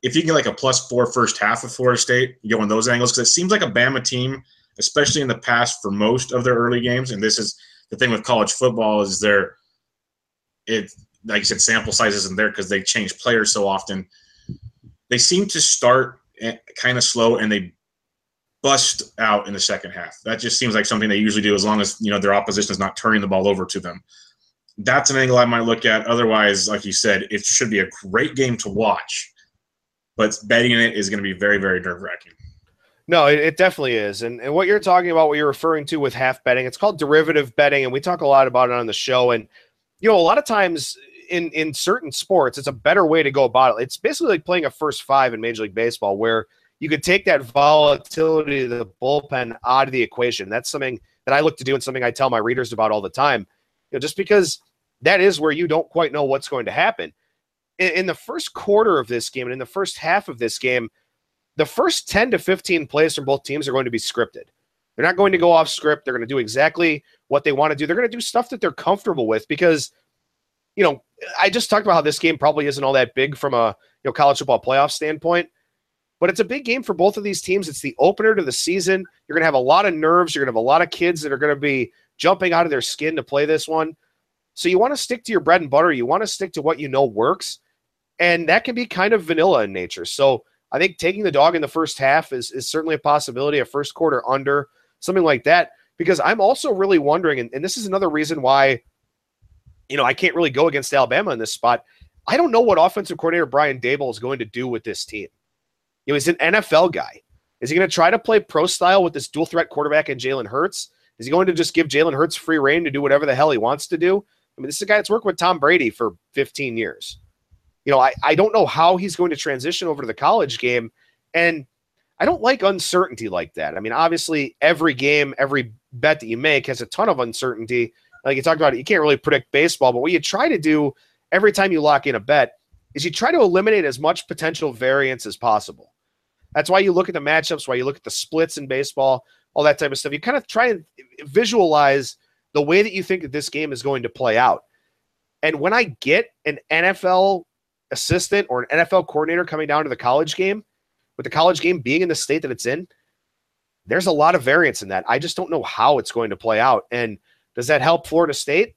if you can get like a +4 first half of Florida State, you go on those angles, because it seems like a Bama team, especially in the past for most of their early games, and this is the thing with college football is like you said, sample size isn't there because they change players so often. They seem to start kind of slow and they bust out in the second half. That just seems like something they usually do, as long as, you know, their opposition is not turning the ball over to them. That's an angle I might look at. Otherwise, like you said, it should be a great game to watch, but betting in it is going to be very, very nerve-wracking. No, it definitely is. And what you're talking about, what you're referring to with half betting, it's called derivative betting, and we talk a lot about it on the show. And, you know, a lot of times in certain sports, it's a better way to go about it. It's basically like playing a first 5 in Major League Baseball, where you could take that volatility of the bullpen out of the equation. That's something that I look to do and something I tell my readers about all the time. You know, just because that is where you don't quite know what's going to happen. In the first quarter of this game and in the first half of this game, the first 10 to 15 plays from both teams are going to be scripted. They're not going to go off script. They're going to do exactly what they want to do. They're going to do stuff that they're comfortable with because, you know, I just talked about how this game probably isn't all that big from a, you know, college football playoff standpoint, but it's a big game for both of these teams. It's the opener to the season. You're going to have a lot of nerves. You're going to have a lot of kids that are going to be jumping out of their skin to play this one. So you want to stick to your bread and butter. You want to stick to what you know works, and that can be kind of vanilla in nature. So I think taking the dog in the first half is certainly a possibility, a first quarter under, something like that, because I'm also really wondering, and this is another reason why, you know, I can't really go against Alabama in this spot. I don't know what offensive coordinator Brian Daboll is going to do with this team. You know, he's an NFL guy. Is he going to try to play pro style with this dual threat quarterback and Jalen Hurts? Is he going to just give Jalen Hurts free reign to do whatever the hell he wants to do? I mean, this is a guy that's worked with Tom Brady for 15 years. You know, I don't know how he's going to transition over to the college game, and I don't like uncertainty like that. I mean, obviously, every game, every bet that you make has a ton of uncertainty. Like you talked about, you can't really predict baseball, but what you try to do every time you lock in a bet is you try to eliminate as much potential variance as possible. That's why you look at the matchups, why you look at the splits in baseball, all that type of stuff. You kind of try and visualize the way that you think that this game is going to play out. And when I get an NFL assistant or an NFL coordinator coming down to the college game, with the college game being in the state that it's in, there's a lot of variance in that. I just don't know how it's going to play out. And does that help Florida State?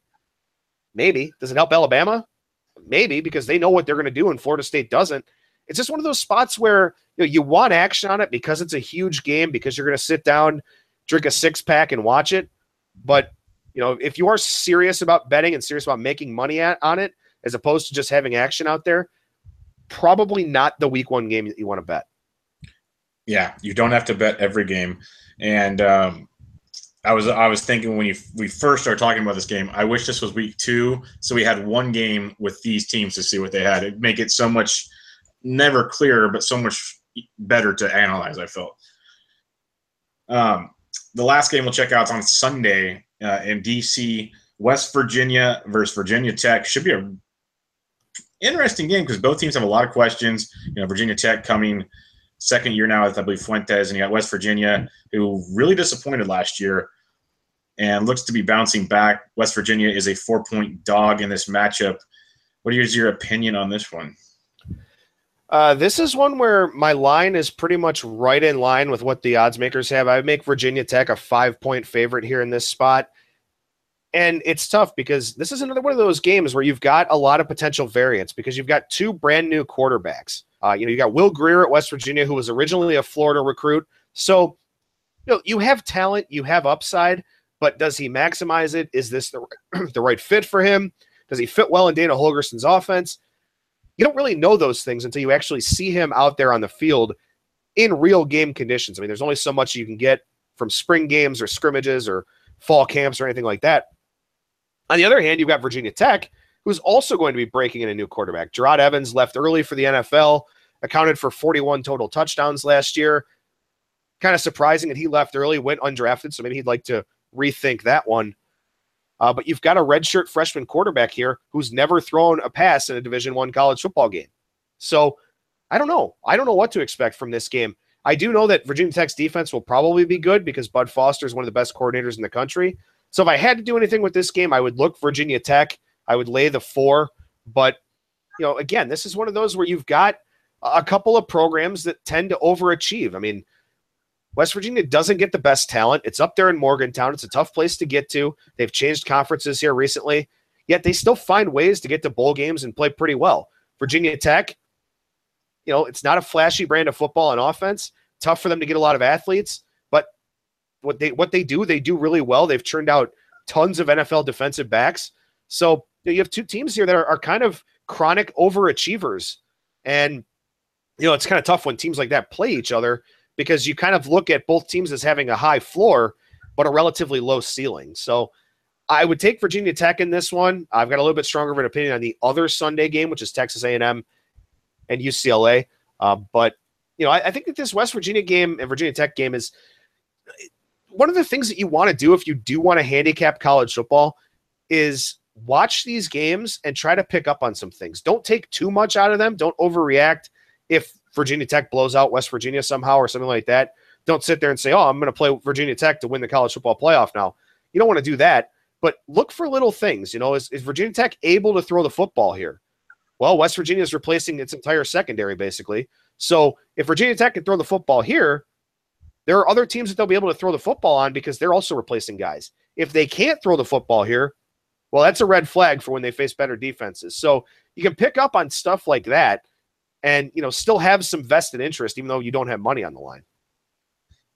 Maybe. Does it help Alabama? Maybe, because they know what they're going to do and Florida State doesn't. It's just one of those spots where, you know, you want action on it because it's a huge game, because you're going to sit down, drink a 6-pack, and watch it. But, you know, if you are serious about betting and serious about making money on it, as opposed to just having action out there, probably not the week 1 game that you want to bet. Yeah, you don't have to bet every game. And I was thinking when we first started talking about this game, I wish this was week 2, so we had one game with these teams to see what they had. It'd make it so much, never clearer, but so much better to analyze, I felt. The last game we'll check out is on Sunday in D.C., West Virginia versus Virginia Tech. Should be an interesting game because both teams have a lot of questions. You know, Virginia Tech coming – second year now, I believe Fuentes, and you got West Virginia, who really disappointed last year and looks to be bouncing back. West Virginia is a 4-point dog in this matchup. What is your opinion on this one? This is one where my line is pretty much right in line with what the odds makers have. I make Virginia Tech a 5-point favorite here in this spot. And it's tough because this is another one of those games where you've got a lot of potential variance because you've got two brand new quarterbacks. You got Will Greer at West Virginia, who was originally a Florida recruit. So, you have talent, you have upside, but does he maximize it? Is this the right fit for him? Does he fit well in Dana Holgerson's offense? You don't really know those things until you actually see him out there on the field in real game conditions. I mean, there's only so much you can get from spring games or scrimmages or fall camps or anything like that. On the other hand, you've got Virginia Tech, who's also going to be breaking in a new quarterback. Gerard Evans left early for the NFL, accounted for 41 total touchdowns last year. Kind of surprising that he left early, went undrafted, so maybe he'd like to rethink that one. But you've got a redshirt freshman quarterback here who's never thrown a pass in a Division I college football game. So I don't know. I don't know what to expect from this game. I do know that Virginia Tech's defense will probably be good because Bud Foster is one of the best coordinators in the country. So if I had to do anything with this game, I would look Virginia Tech. I would lay the 4. But, again, this is one of those where you've got a couple of programs that tend to overachieve. I mean, West Virginia doesn't get the best talent. It's up there in Morgantown. It's a tough place to get to. They've changed conferences here recently, yet they still find ways to get to bowl games and play pretty well. Virginia Tech, it's not a flashy brand of football on offense. Tough for them to get a lot of athletes, but what they do really well. They've churned out tons of NFL defensive backs. So you have two teams here that are kind of chronic overachievers. And, it's kind of tough when teams like that play each other, because you kind of look at both teams as having a high floor, but a relatively low ceiling. So I would take Virginia Tech in this one. I've got a little bit stronger of an opinion on the other Sunday game, which is Texas A&M and UCLA. I think that this West Virginia game and Virginia Tech game is one of the things that you want to do if you do want to handicap college football is watch these games and try to pick up on some things. Don't take too much out of them. Don't overreact. If Virginia Tech blows out West Virginia somehow or something like that, don't sit there and say, I'm going to play Virginia Tech to win the college football playoff now. You don't want to do that, but look for little things. Is Virginia Tech able to throw the football here? Well, West Virginia is replacing its entire secondary, basically. So if Virginia Tech can throw the football here, there are other teams that they'll be able to throw the football on because they're also replacing guys. If they can't throw the football here, well, that's a red flag for when they face better defenses. So you can pick up on stuff like that and, still have some vested interest, even though you don't have money on the line.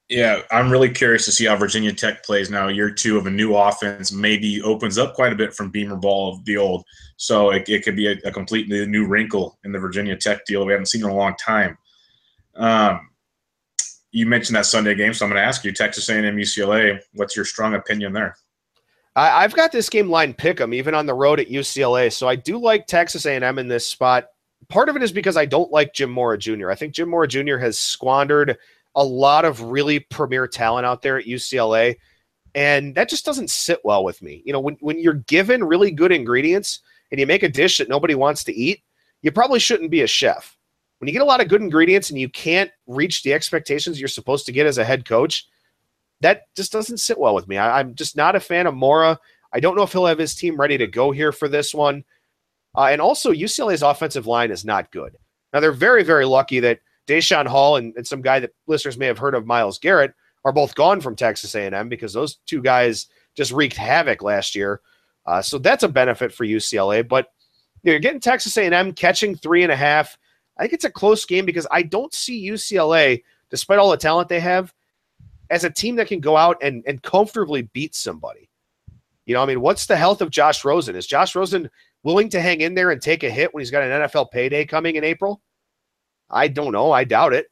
Yeah, I'm really curious to see how Virginia Tech plays now. Year two of a new offense maybe opens up quite a bit from Beamer Ball of the old. So it could be a completely new wrinkle in the Virginia Tech deal we haven't seen in a long time. You mentioned that Sunday game, so I'm going to ask you, Texas A&M, UCLA, what's your strong opinion there? I've got this game line pick'em, even on the road at UCLA. So I do like Texas A&M in this spot. Part of it is because I don't like Jim Mora Jr. I think Jim Mora Jr. has squandered a lot of really premier talent out there at UCLA, and that just doesn't sit well with me. When you're given really good ingredients and you make a dish that nobody wants to eat, you probably shouldn't be a chef. When you get a lot of good ingredients and you can't reach the expectations you're supposed to get as a head coach, that just doesn't sit well with me. I'm just not a fan of Mora. I don't know if he'll have his team ready to go here for this one. And also, UCLA's offensive line is not good. Now, they're very, very lucky that Deshaun Hall and some guy that listeners may have heard of, Myles Garrett, are both gone from Texas A&M because those two guys just wreaked havoc last year. So that's a benefit for UCLA. But you're getting Texas A&M catching 3.5. I think it's a close game because I don't see UCLA, despite all the talent they have, as a team that can go out and comfortably beat somebody. What's the health of Josh Rosen? Is Josh Rosen willing to hang in there and take a hit when he's got an NFL payday coming in April? I don't know. I doubt it.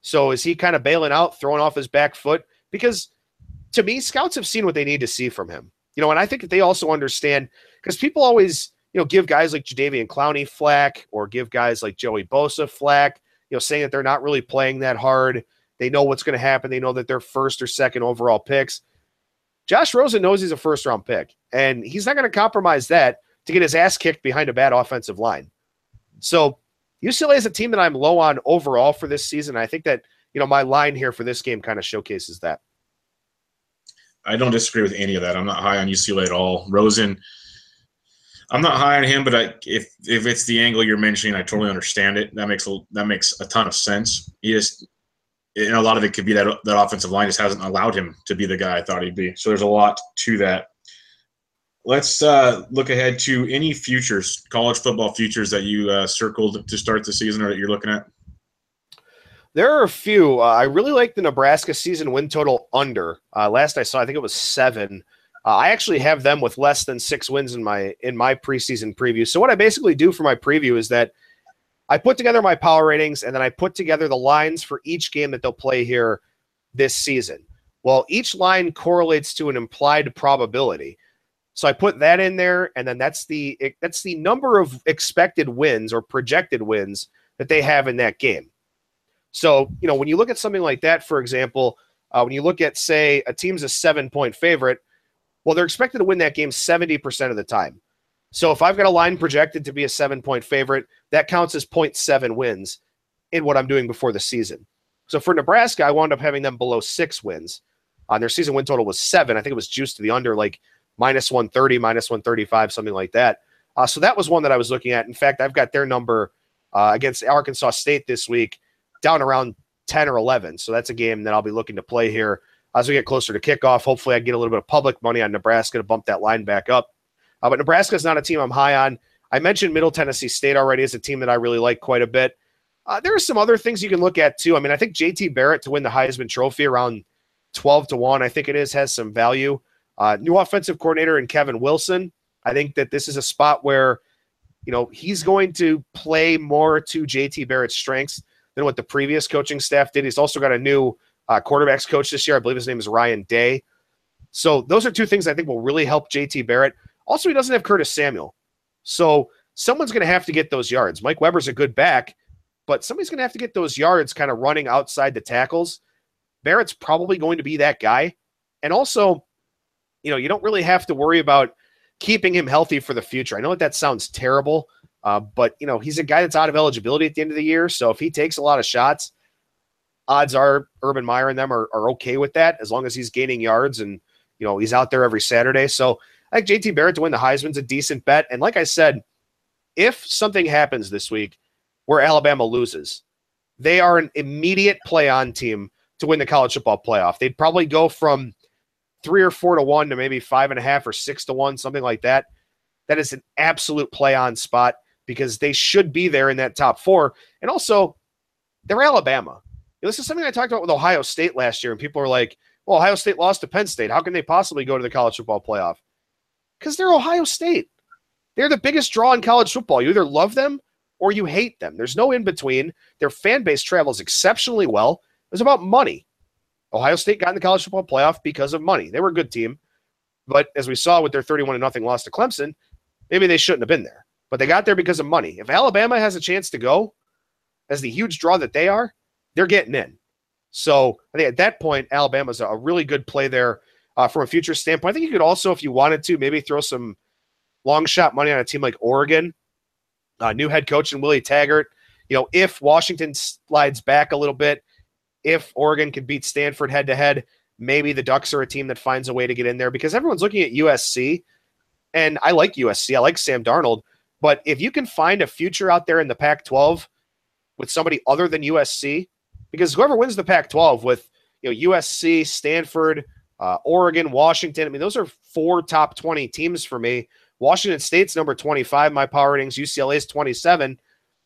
So is he kind of bailing out, throwing off his back foot? Because to me, scouts have seen what they need to see from him. And I think that they also understand, because people always, give guys like Jadeveon Clowney flack or give guys like Joey Bosa flack, saying that they're not really playing that hard. They know what's going to happen. They know that they're first or second overall picks. Josh Rosen knows he's a first-round pick, and he's not going to compromise that to get his ass kicked behind a bad offensive line. So UCLA is a team that I'm low on overall for this season. I think that, my line here for this game kind of showcases that. I don't disagree with any of that. I'm not high on UCLA at all. Rosen, I'm not high on him, but if it's the angle you're mentioning, I totally understand it. That makes a ton of sense. And a lot of it could be that offensive line just hasn't allowed him to be the guy I thought he'd be. So there's a lot to that. Let's look ahead to any futures, college football futures that you circled to start the season or that you're looking at. There are a few. I really like the Nebraska season win total under. Last I saw, I think it was 7. I actually have them with less than 6 wins in my preseason preview. So what I basically do for my preview is that I put together my power ratings, and then I put together the lines for each game that they'll play here this season. Well, each line correlates to an implied probability. So I put that in there, and then that's the number of expected wins or projected wins that they have in that game. So, you know, when you look at something like that, for example, when you look at, say, a team's a 7-point favorite, well, they're expected to win that game 70% of the time. So if I've got a line projected to be a 7-point favorite, that counts as 0.7 wins in what I'm doing before the season. So for Nebraska, I wound up having them below 6 wins. Their season win total was 7. I think it was juiced to the under, like -130, -135, something like that. So that was one that I was looking at. In fact, I've got their number against Arkansas State this week down around 10 or 11. So that's a game that I'll be looking to play here as we get closer to kickoff. Hopefully I get a little bit of public money on Nebraska to bump that line back up. But Nebraska is not a team I'm high on. I mentioned Middle Tennessee State already as a team that I really like quite a bit. There are some other things you can look at too. I mean, I think JT Barrett to win the Heisman Trophy around 12-1, I think it is, has some value. New offensive coordinator in Kevin Wilson. I think that this is a spot where, you know, he's going to play more to JT Barrett's strengths than what the previous coaching staff did. He's also got a new quarterbacks coach this year. I believe his name is Ryan Day. So those are two things I think will really help JT Barrett. Also, he doesn't have Curtis Samuel. So someone's going to have to get those yards. Mike Weber's a good back, but somebody's going to have to get those yards kind of running outside the tackles. Barrett's probably going to be that guy. And also, you know, you don't really have to worry about keeping him healthy for the future. I know that sounds terrible, but, you know, he's a guy that's out of eligibility at the end of the year. So if he takes a lot of shots, odds are Urban Meyer and them are okay with that as long as he's gaining yards and, you know, he's out there every Saturday. So I think JT Barrett to win the Heisman's a decent bet. And like I said, if something happens this week where Alabama loses, they are an immediate play-on team to win the college football playoff. They'd probably go from 3 or 4 to 1 to maybe 5.5 or 6 to 1, something like that. That is an absolute play-on spot because they should be there in that top 4. And also, they're Alabama. You know, this is something I talked about with Ohio State last year, and people are like, well, Ohio State lost to Penn State. How can they possibly go to the college football playoff? Because they're Ohio State. They're the biggest draw in college football. You either love them or you hate them. There's no in-between. Their fan base travels exceptionally well. It was about money. Ohio State got in the college football playoff because of money. They were a good team, but as we saw with their 31-0 loss to Clemson, maybe they shouldn't have been there, but they got there because of money. If Alabama has a chance to go as the huge draw that they are, they're getting in. So I think at that point, Alabama's a really good play there from a future standpoint. I think you could also, if you wanted to, maybe throw some long shot money on a team like Oregon, new head coach in Willie Taggart. You know, if Washington slides back a little bit, if Oregon can beat Stanford head-to-head, maybe the Ducks are a team that finds a way to get in there because everyone's looking at USC, and I like USC. I like Sam Darnold. But if you can find a future out there in the Pac-12 with somebody other than USC, because whoever wins the Pac-12 with, you know, USC, Stanford, Oregon, Washington, I mean, those are 4 top 20 teams for me. Washington State's number 25, my power ratings. UCLA's 27.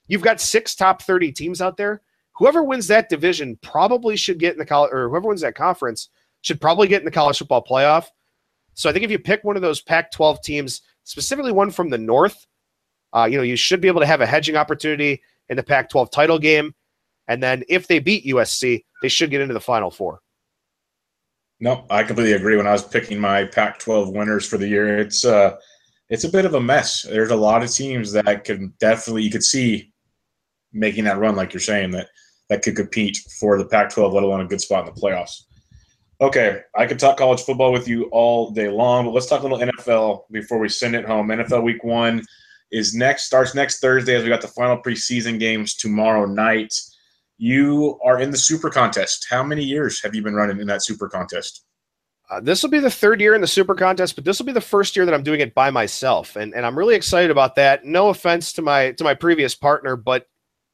You've got 6 top 30 teams out there. Whoever wins that division probably should get in the college, or whoever wins that conference should probably get in the college football playoff. So I think if you pick one of those Pac-12 teams, specifically one from the North, you know, you should be able to have a hedging opportunity in the Pac-12 title game. And then if they beat USC, they should get into the Final Four. No, I completely agree. When I was picking my Pac-12 winners for the year, it's a bit of a mess. There's a lot of teams that could definitely, you could see making that run, like you're saying, that could compete for the Pac-12, let alone a good spot in the playoffs. Okay, I could talk college football with you all day long, but let's talk a little NFL before we send it home. NFL Week 1 starts next Thursday, as we got the final preseason games tomorrow night. You are in the Super Contest. How many years have you been running in that Super Contest? This will be the 3rd year in the Super Contest, but this will be the 1st year that I'm doing it by myself, and I'm really excited about that. No offense to my previous partner, but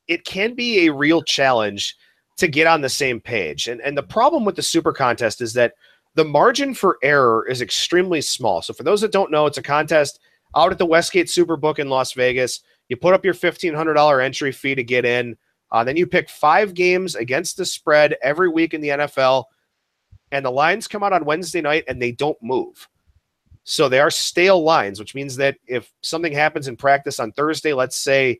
it can be a real challenge to get on the same page. And the problem with the Super Contest is that The margin for error is extremely small. So for those that don't know, it's a contest out at the Westgate Superbook in Las Vegas. You put up your $1,500 entry fee to get in. Then you pick 5 games against the spread every week in the NFL. And the lines come out on Wednesday night, and they don't move. So they are stale lines, which means that if something happens in practice on Thursday, let's say,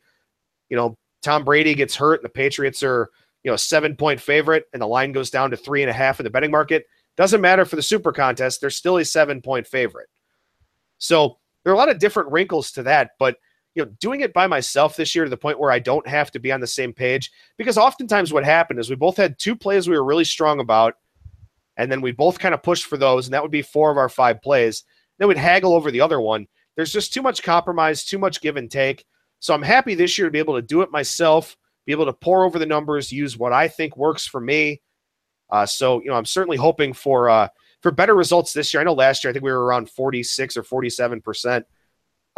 you know, Tom Brady gets hurt and the Patriots are, you know, a 7-point favorite and the line goes down to 3.5 in the betting market, doesn't matter for the super contest. They're still a 7-point favorite. So there are a lot of different wrinkles to that, but you know, doing it by myself this year to the point where I don't have to be on the same page, because oftentimes what happened is we both had 2 plays we were really strong about. And then we both kind of pushed for those. And that would be 4 of our 5 plays. Then we'd haggle over the other one. There's just too much compromise, too much give and take. So I'm happy this year to be able to do it myself, be able to pour over the numbers, use what I think works for me. So, you know, I'm certainly hoping for better results this year. I know last year, I think we were around 46 or 47%,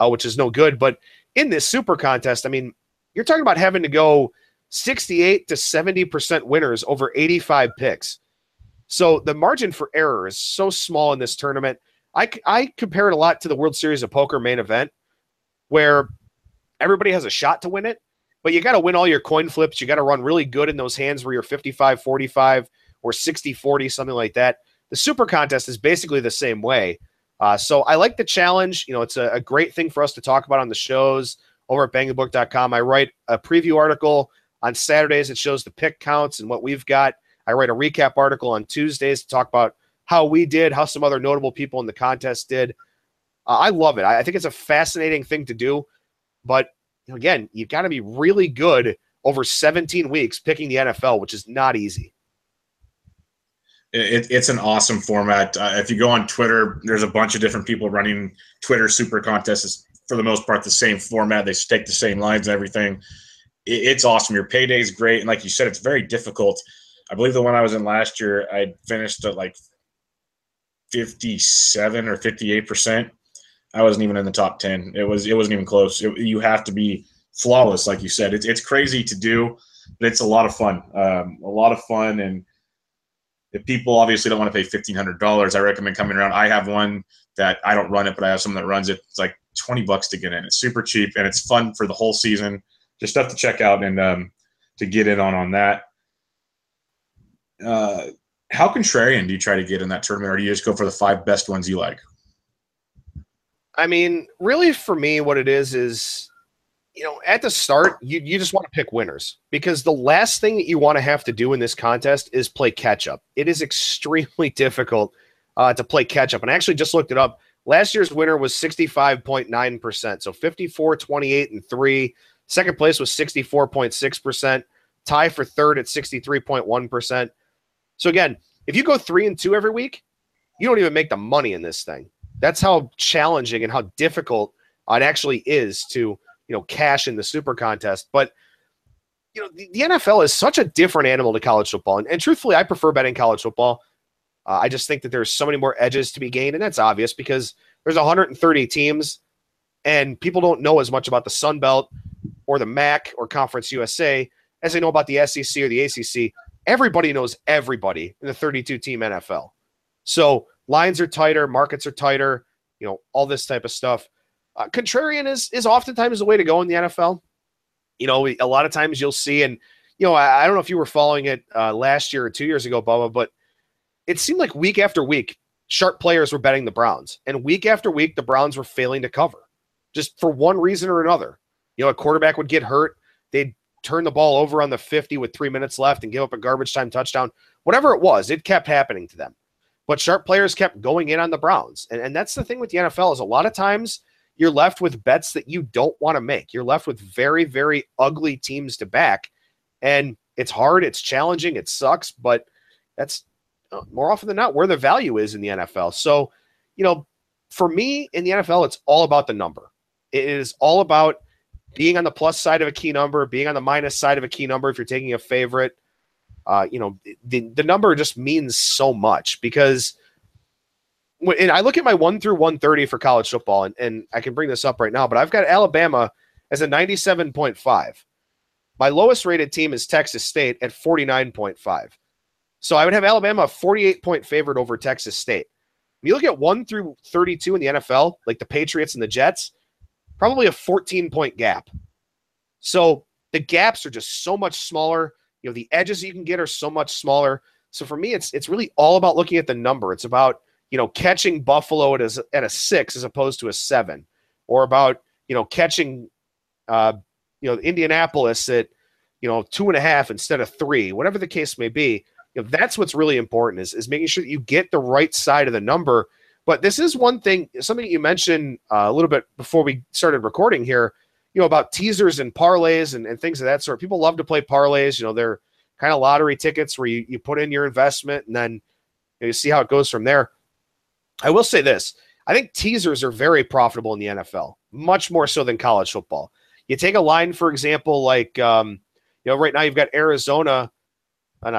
which is no good. But in this super contest, I mean, you're talking about having to go 68 to 70% winners over 85 picks. So the margin for error is so small in this tournament. I compare it a lot to the World Series of Poker main event, where everybody has a shot to win it, but you got to win all your coin flips. You got to run really good in those hands where you're 55-45 or 60-40, something like that. The super contest is basically the same way. So I like the challenge. You know, it's a great thing for us to talk about on the shows over at bangthebook.com. I write a preview article on Saturdays that shows the pick counts and what we've got. I write a recap article on Tuesdays to talk about how we did, how some other notable people in the contest did. I love it. I think it's a fascinating thing to do. But again, you've got to be really good over 17 weeks picking the NFL, which is not easy. It's an awesome format. If you go on Twitter, there's a bunch of different people running Twitter super contests. It's, for the most part, the same format. They take the same lines and everything. It's awesome. Your payday is great. And like you said, it's very difficult. I believe the one I was in last year, I finished at like 57 or 58%. I wasn't even in the top 10. It wasn't even close. You have to be flawless, like you said. It's crazy to do, but it's a lot of fun. And if people obviously don't want to pay $1,500, I recommend coming around. I have one that I don't run it, but I have someone that runs it. It's like $20 to get in. It's super cheap and it's fun for the whole season. Just stuff to check out and to get in on that. How contrarian do you try to get in that tournament, or do you just go for the 5 best ones you like? I mean, really for me, what it is, you know, at the start, you just want to pick winners, because the last thing that you want to have to do in this contest is play catch up. It is extremely difficult to play catch up. And I actually just looked it up. Last year's winner was 65.9%. So 54, 28 and 3. Second place was 64.6%. Tie for third at 63.1%. So again, if you go 3-2 every week, you don't even make the money in this thing. That's how challenging and how difficult it actually is to, you know, cash in the super contest. But you know, the NFL is such a different animal to college football. And truthfully, I prefer betting college football. I just think that there's so many more edges to be gained. And that's obvious because there's 130 teams and people don't know as much about the Sun Belt or the MAC or Conference USA as they know about the SEC or the ACC. Everybody knows everybody in the 32-team NFL. So lines are tighter, markets are tighter, you know, all this type of stuff. Contrarian is oftentimes the way to go in the NFL. You know, a lot of times you'll see, and, you know, I don't know if you were following it last year or 2 years ago, Bubba, but it seemed like week after week, sharp players were betting the Browns. And week after week, the Browns were failing to cover just for one reason or another. You know, a quarterback would get hurt. They'd turn the ball over on the 50 with 3 minutes left and give up a garbage time touchdown. Whatever it was, it kept happening to them. But sharp players kept going in on the Browns. And that's the thing with the NFL is a lot of times you're left with bets that you don't want to make. You're left with very, very ugly teams to back. And it's hard. It's challenging. It sucks. But that's more often than not where the value is in the NFL. So, you know, for me in the NFL, it's all about the number. It is all about being on the plus side of a key number, being on the minus side of a key number if you're taking a favorite. You know, the number just means so much because when and I look at my 1 through 130 for college football, and I can bring this up right now, but I've got Alabama as a 97.5. My lowest rated team is Texas State at 49.5. So I would have Alabama a 48-point favorite over Texas State. When you look at 1 through 32 in the NFL, like the Patriots and the Jets, probably a 14-point gap. So the gaps are just so much smaller. You know, the edges you can get are so much smaller. So for me, it's really all about looking at the number. It's about, you know, catching Buffalo at a 6 as opposed to a 7, or about, you know, catching, you know, Indianapolis at, you know, 2.5 instead of 3, whatever the case may be. You know, that's what's really important is making sure that you get the right side of the number. But this is one thing, something you mentioned a little bit before we started recording here, you know, about teasers and parlays and things of that sort. People love to play parlays. You know, they're kind of lottery tickets where you put in your investment and then, you know, you see how it goes from there. I will say this. I think teasers are very profitable in the NFL, much more so than college football. You take a line, for example, like, you know, right now you've got the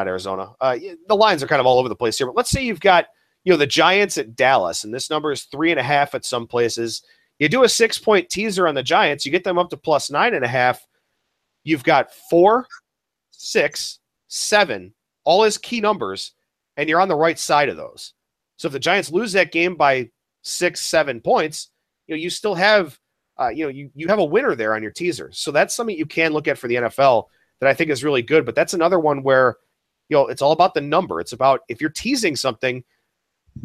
lines are kind of all over the place here, but let's say you've got, you know, the Giants at Dallas, and this number is 3.5 at some places. You do a 6-point teaser on the Giants, you get them up to plus 9.5. You've got 4, 6, 7, all as key numbers, and you're on the right side of those. So if the Giants lose that game by 6-7 points, you know, you still have, you have a winner there on your teaser. So that's something you can look at for the NFL that I think is really good. But that's another one where, you know, it's all about the number. It's about, if you're teasing something,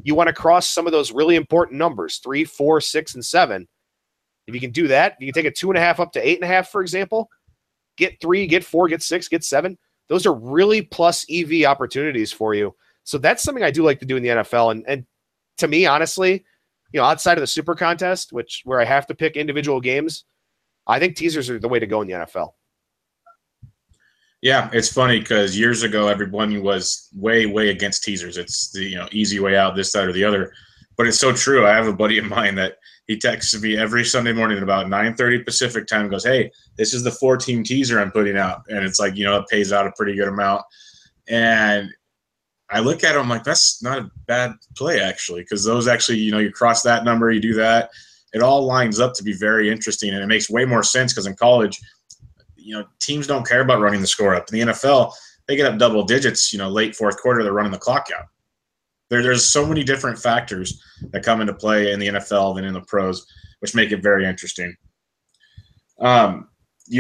you want to cross some of those really important numbers, 3, 4, 6, and 7. If you can do that, if you can take a 2.5 up to 8.5, for example, get 3, get 4, get 6, get 7. Those are really plus EV opportunities for you. So that's something I do like to do in the NFL. And to me, honestly, you know, outside of the Super Contest, where I have to pick individual games, I think teasers are the way to go in the NFL. Yeah, it's funny because years ago, everyone was way, way against teasers. It's the, you know, easy way out, this, that, or the other. But it's so true. I have a buddy of mine that he texts me every Sunday morning at about 9:30 Pacific time, goes, hey, this is the 4-team teaser I'm putting out. And it's like, you know, it pays out a pretty good amount. And I look at it, I'm like, that's not a bad play, actually, because those actually, you know, you cross that number, you do that. It all lines up to be very interesting, and it makes way more sense because in college – you know, teams don't care about running the score up. In the NFL, they get up double digits, you know, late fourth quarter, they're running the clock out. There's so many different factors that come into play in the NFL than in the pros, which make it very interesting. You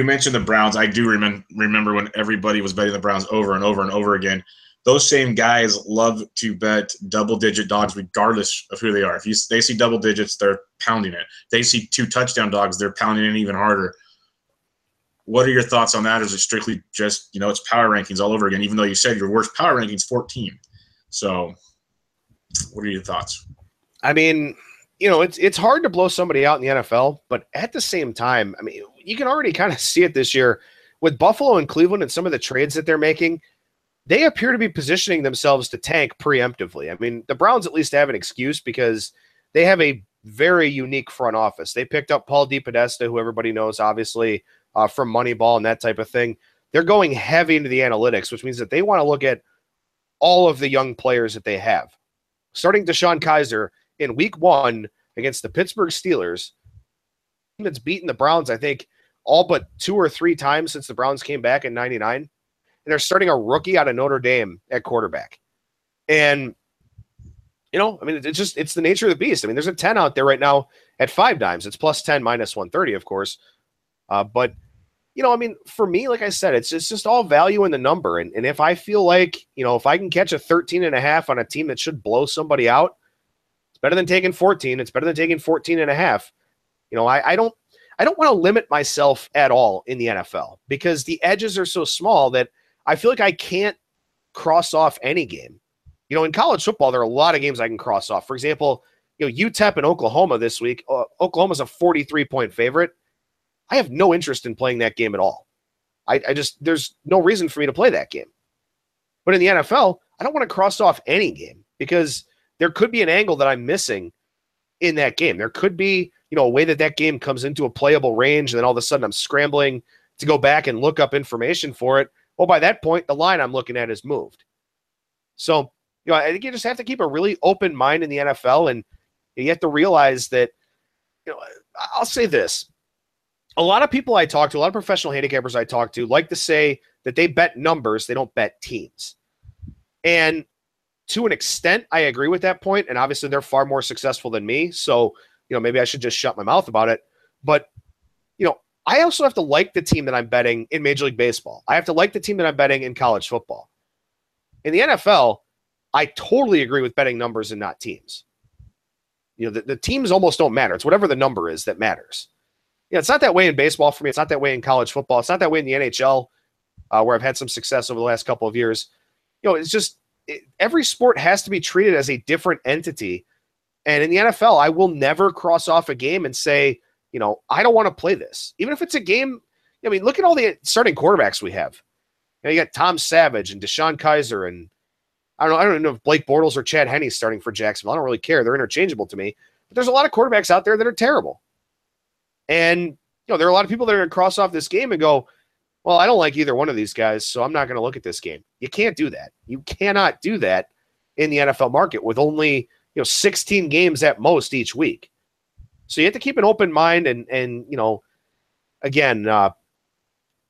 mentioned the Browns. I do remember when everybody was betting the Browns over and over and over again. Those same guys love to bet double-digit dogs regardless of who they are. If they see double digits, they're pounding it. They see 2 touchdown dogs, they're pounding it even harder. What are your thoughts on that? Is it strictly just, you know, it's power rankings all over again, even though you said your worst power rankings 14. So what are your thoughts? I mean, you know, it's hard to blow somebody out in the NFL, but at the same time, I mean, you can already kind of see it this year with Buffalo and Cleveland and some of the trades that they're making. They appear to be positioning themselves to tank preemptively. I mean, the Browns at least have an excuse because they have a very unique front office. They picked up Paul DePodesta, who everybody knows, obviously, from Moneyball and that type of thing. They're going heavy into the analytics, which means that they want to look at all of the young players that they have. Starting Deshaun Kaiser in week 1 against the Pittsburgh Steelers, that's beaten the Browns, I think, all but 2 or 3 times since the Browns came back in 99. And they're starting a rookie out of Notre Dame at quarterback. And, you know, I mean, it's the nature of the beast. I mean, there's a 10 out there right now at Five Dimes. It's plus 10 minus 130, of course. But, you know, I mean, for me, like I said, it's just all value in the number. And if I feel like, you know, if I can catch a 13.5 on a team that should blow somebody out, it's better than taking 14. It's better than taking 14.5. You know, I don't want to limit myself at all in the NFL because the edges are so small that I feel like I can't cross off any game. You know, in college football, there are a lot of games I can cross off. For example, you know, UTEP and Oklahoma this week. Oklahoma's a 43-point favorite. I have no interest in playing that game at all. I just, there's no reason for me to play that game. But in the NFL, I don't want to cross off any game because there could be an angle that I'm missing in that game. There could be, you know, a way that game comes into a playable range, and then all of a sudden I'm scrambling to go back and look up information for it. Well, by that point, the line I'm looking at is moved. So, you know, I think you just have to keep a really open mind in the NFL, and you have to realize that, you know, I'll say this. A lot of people I talk to, a lot of professional handicappers I talk to, like to say that they bet numbers, they don't bet teams. And to an extent, I agree with that point. And obviously they're far more successful than me. So, you know, maybe I should just shut my mouth about it. But, you know, I also have to like the team that I'm betting in Major League Baseball. I have to like the team that I'm betting in college football. In the NFL, I totally agree with betting numbers and not teams. You know, the teams almost don't matter. It's whatever the number is that matters. Yeah, you know, it's not that way in baseball for me. It's not that way in college football. It's not that way in the NHL, where I've had some success over the last couple of years. You know, it's just every sport has to be treated as a different entity. And in the NFL, I will never cross off a game and say, you know, I don't want to play this. Even if it's a game, I mean, look at all the starting quarterbacks we have. You know, you got Tom Savage and DeShone Kizer and I don't know if Blake Bortles or Chad Henne starting for Jacksonville. I don't really care. They're interchangeable to me. But there's a lot of quarterbacks out there that are terrible. And, you know, there are a lot of people that are going to cross off this game and go, well, I don't like either one of these guys, so I'm not going to look at this game. You can't do that. You cannot do that in the NFL market with only, you know, 16 games at most each week. So you have to keep an open mind and you know, again, the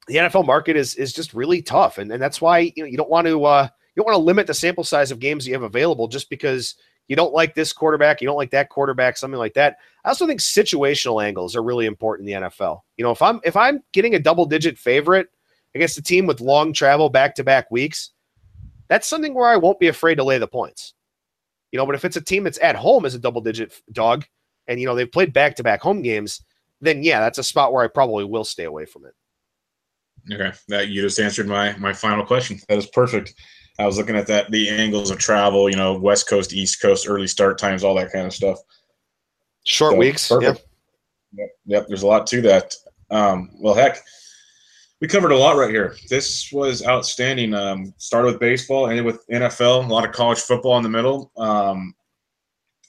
NFL market is just really tough. And that's why, you know, you don't want to limit the sample size of games you have available just because you don't like this quarterback, you don't like that quarterback, something like that. I also think situational angles are really important in the NFL. You know, if I'm getting a double-digit favorite against a team with long travel back-to-back weeks, that's something where I won't be afraid to lay the points. You know, but if it's a team that's at home as a double-digit dog and, you know, they've played back-to-back home games, then, yeah, that's a spot where I probably will stay away from it. Okay, that you just answered my final question. That is perfect. I was looking at that, the angles of travel, you know, West Coast, East Coast, early start times, all that kind of stuff. Short weeks. Perfect. Yep. There's a lot to that. Well, heck, we covered a lot right here. This was outstanding. Started with baseball, ended with NFL, a lot of college football in the middle.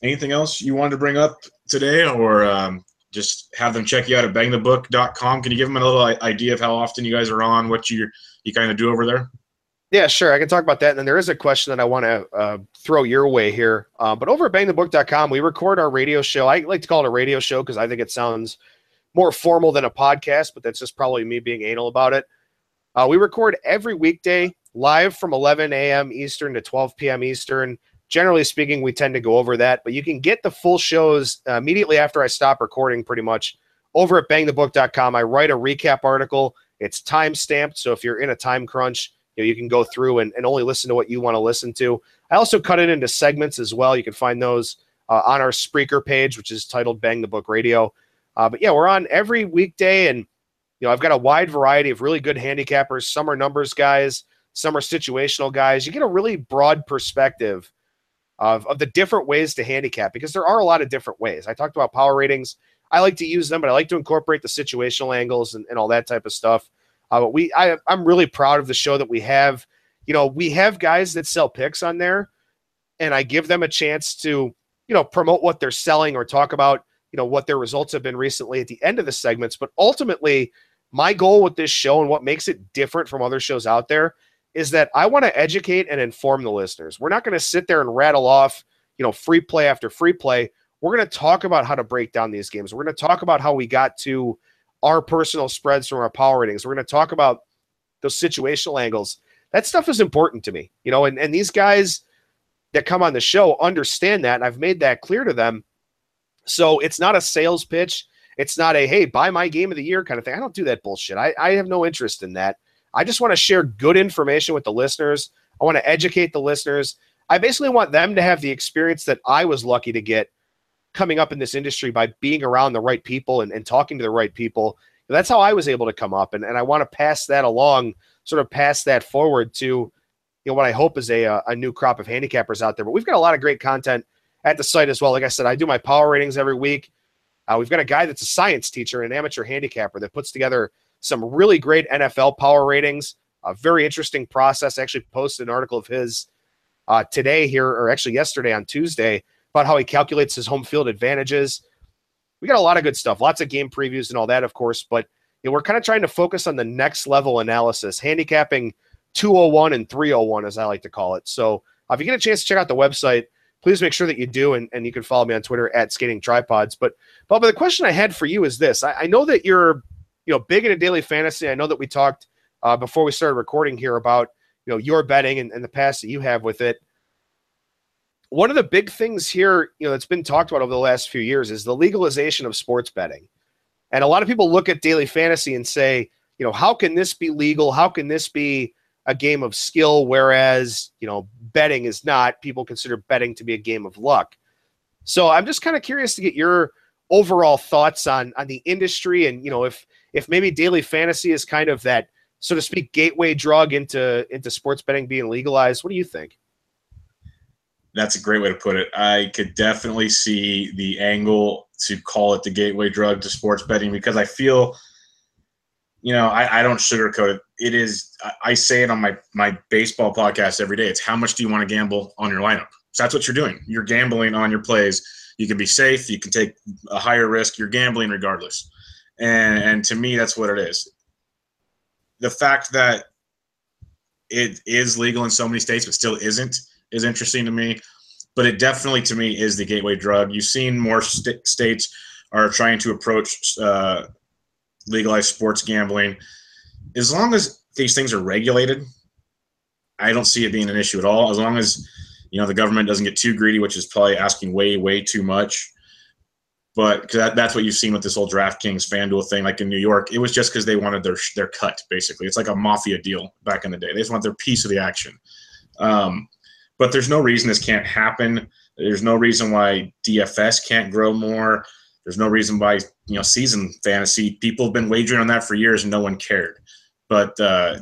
Anything else you wanted to bring up today or just have them check you out at bangthebook.com? Can you give them a little idea of how often you guys are on, what you kind of do over there? Yeah, sure. I can talk about that. And then there is a question that I want to throw your way here. But over at bangthebook.com, we record our radio show. I like to call it a radio show because I think it sounds more formal than a podcast, but that's just probably me being anal about it. We record every weekday live from 11 a.m. Eastern to 12 p.m. Eastern. Generally speaking, we tend to go over that. But you can get the full shows immediately after I stop recording pretty much over at bangthebook.com. I write a recap article. It's time-stamped, so if you're in a time crunch, you know, you can go through and only listen to what you want to listen to. I also cut it into segments as well. You can find those on our Spreaker page, which is titled Bang the Book Radio. But, yeah, we're on every weekday, and you know I've got a wide variety of really good handicappers. Some are numbers guys. Some are situational guys. You get a really broad perspective of the different ways to handicap because there are a lot of different ways. I talked about power ratings. I like to use them, but I like to incorporate the situational angles and all that type of stuff. But I'm really proud of the show that we have. You know, we have guys that sell picks on there, and I give them a chance to, you know, promote what they're selling or talk about, you know, what their results have been recently at the end of the segments. But ultimately, my goal with this show and what makes it different from other shows out there is that I want to educate and inform the listeners. We're not going to sit there and rattle off, you know, free play after free play. We're going to talk about how to break down these games. We're going to talk about how we got to our personal spreads from our power ratings. We're going to talk about those situational angles. That stuff is important to me, you know, and these guys that come on the show understand that. And I've made that clear to them. So it's not a sales pitch. It's not a, hey, buy my game of the year kind of thing. I don't do that bullshit. I have no interest in that. I just want to share good information with the listeners. I want to educate the listeners. I basically want them to have the experience that I was lucky to get coming up in this industry by being around the right people and talking to the right people. That's how I was able to come up. And I want to pass that along, sort of pass that forward to, you know, what I hope is a new crop of handicappers out there. But we've got a lot of great content at the site as well. Like I said, I do my power ratings every week. We've got a guy that's a science teacher and an amateur handicapper that puts together some really great NFL power ratings, a very interesting process. I actually posted an article of his today here, or actually yesterday on Tuesday, about how he calculates his home field advantages. We got a lot of good stuff, lots of game previews and all that, of course, but you know, we're kind of trying to focus on the next level analysis, handicapping 201 and 301, as I like to call it. So if you get a chance to check out the website, please make sure that you do, and you can follow me on Twitter at SkatingTripods. But Bubba, the question I had for you is this. I know that you're, you know, big into daily fantasy. I know that we talked before we started recording here about, your betting and the past that you have with it. One of the big things here, that's been talked about over the last few years is the legalization of sports betting. And a lot of people look at daily fantasy and say, how can this be legal? How can this be a game of skill? Whereas, betting is not. People consider betting to be a game of luck. So I'm just kind of curious to get your overall thoughts on the industry and, if maybe daily fantasy is kind of that, so to speak, gateway drug into sports betting being legalized. What do you think? That's a great way to put it. I could definitely see the angle to call it the gateway drug to sports betting, because I feel, I don't sugarcoat it. It is, I say it on my baseball podcast every day. It's how much do you want to gamble on your lineup? So that's what you're doing. You're gambling on your plays. You can be safe. You can take a higher risk. You're gambling regardless. And to me, that's what it is. The fact that it is legal in so many states but still isn't is interesting to me. But it definitely, to me, is the gateway drug. You've seen more states are trying to approach legalized sports gambling. As long as these things are regulated, I don't see it being an issue at all. As long as, the government doesn't get too greedy, which is probably asking way, way too much. But because that's what you've seen with this whole DraftKings FanDuel thing, like in New York, it was just because they wanted their cut, basically. It's like a mafia deal back in the day. They just want their piece of the action. But there's no reason this can't happen. There's no reason why DFS can't grow more. There's no reason why, season fantasy, people have been wagering on that for years and no one cared. But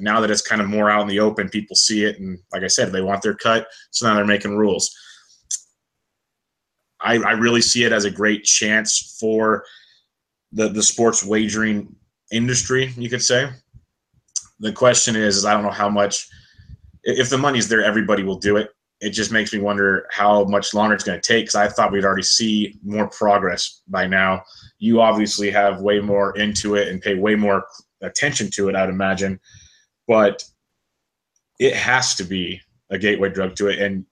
now that it's kind of more out in the open, people see it. And like I said, they want their cut. So now they're making rules. I really see it as a great chance for the sports wagering industry, you could say. The question is I don't know how much – if the money's there, everybody will do it. It just makes me wonder how much longer it's going to take, because I thought we'd already see more progress by now. You obviously have way more into it and pay way more attention to it, I'd imagine. But it has to be a gateway drug to it. And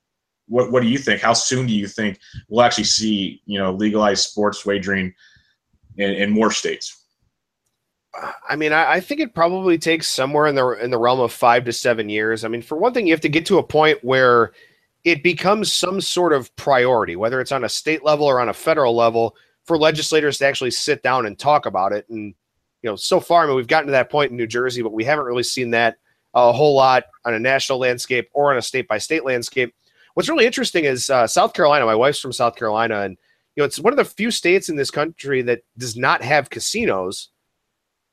what do you think? How soon do you think we'll actually see, legalized sports wagering in more states? I mean, I think it probably takes somewhere in the realm of 5 to 7 years. I mean, for one thing, you have to get to a point where it becomes some sort of priority, whether it's on a state level or on a federal level, for legislators to actually sit down and talk about it. And, so far, I mean, we've gotten to that point in New Jersey, but we haven't really seen that a whole lot on a national landscape or on a state-by-state landscape. What's really interesting is South Carolina. My wife's from South Carolina, and it's one of the few states in this country that does not have casinos,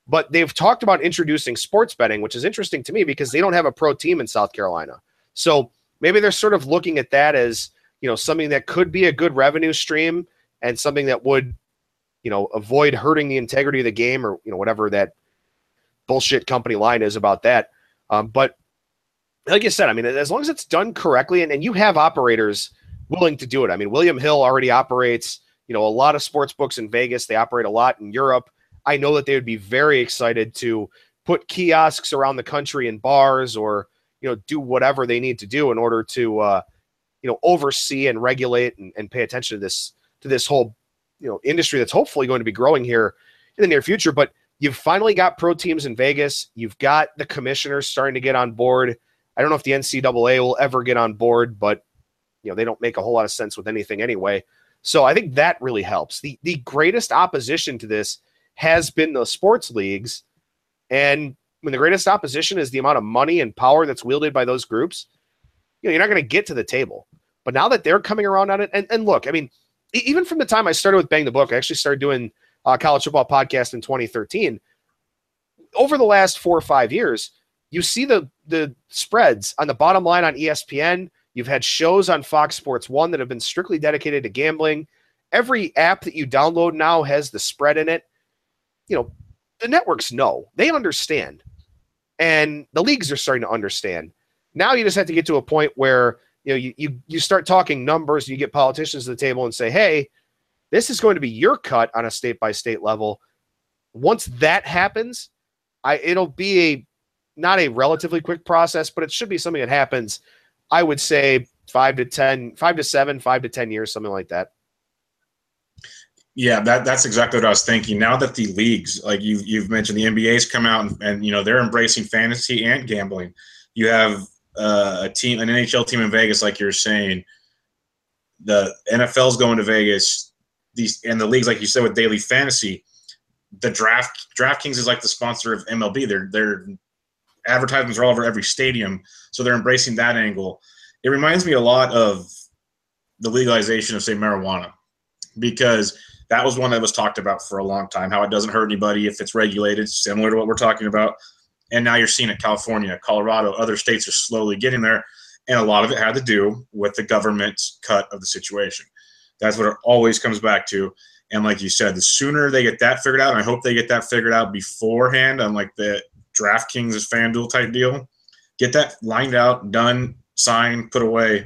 but they've talked about introducing sports betting, which is interesting to me because they don't have a pro team in South Carolina. So maybe they're sort of looking at that as something that could be a good revenue stream and something that would avoid hurting the integrity of the game or whatever that bullshit company line is about that. But like I said, I mean, as long as it's done correctly and you have operators willing to do it. I mean, William Hill already operates, a lot of sports books in Vegas. They operate a lot in Europe. I know that they would be very excited to put kiosks around the country in bars or, do whatever they need to do in order to, oversee and regulate and pay attention to this whole, industry that's hopefully going to be growing here in the near future. But you've finally got pro teams in Vegas. You've got the commissioners starting to get on board. I don't know if the NCAA will ever get on board, but they don't make a whole lot of sense with anything anyway. So I think that really helps. The greatest opposition to this has been the sports leagues. And when the greatest opposition is the amount of money and power that's wielded by those groups, you're not going to get to the table. But now that they're coming around on it, and look, I mean, even from the time I started with Bang the Book, I actually started doing a college football podcast in 2013. Over the last 4 or 5 years, you see the spreads on the bottom line on ESPN. You've had shows on Fox Sports 1 that have been strictly dedicated to gambling. Every app that you download now has the spread in it. The networks know. They understand. And the leagues are starting to understand. Now you just have to get to a point where you start talking numbers, and you get politicians to the table and say, hey, this is going to be your cut on a state-by-state level. Once that happens, it'll be not a relatively quick process, but it should be something that happens, I would say, 5 to 10 years, something like that. Yeah, that's exactly what I was thinking. Now that the leagues, like you've mentioned, the NBA's come out and they're embracing fantasy and gambling. You have an NHL team in Vegas, like you're saying. The NFL's going to Vegas. And the leagues, like you said, with daily fantasy, the DraftKings is like the sponsor of MLB. Their advertisements are all over every stadium, so they're embracing that angle. It reminds me a lot of the legalization of, say, marijuana, because that was one that was talked about for a long time, how it doesn't hurt anybody if it's regulated, similar to what we're talking about. And now you're seeing it, California, Colorado, other states are slowly getting there, and a lot of it had to do with the government's cut of the situation. That's what it always comes back to. And like you said, the sooner they get that figured out, and I hope they get that figured out beforehand, unlike the DraftKings and FanDuel type deal, get that lined out, done, signed, put away,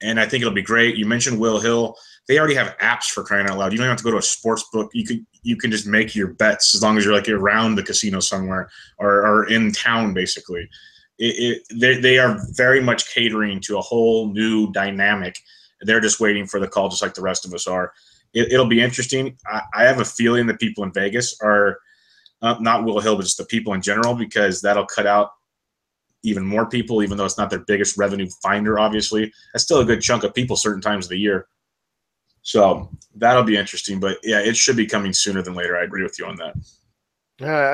and I think it'll be great. You mentioned Will Hill. They already have apps, for crying out loud. You don't have to go to a sports book. You can just make your bets as long as you're like around the casino somewhere or in town, basically. They are very much catering to a whole new dynamic. They're just waiting for the call, just like the rest of us are. It'll be interesting. I have a feeling the people in Vegas are not Will Hill, but just the people in general, because that'll cut out even more people, even though it's not their biggest revenue finder, obviously. That's still a good chunk of people certain times of the year. So that'll be interesting. But, yeah, it should be coming sooner than later. I agree with you on that.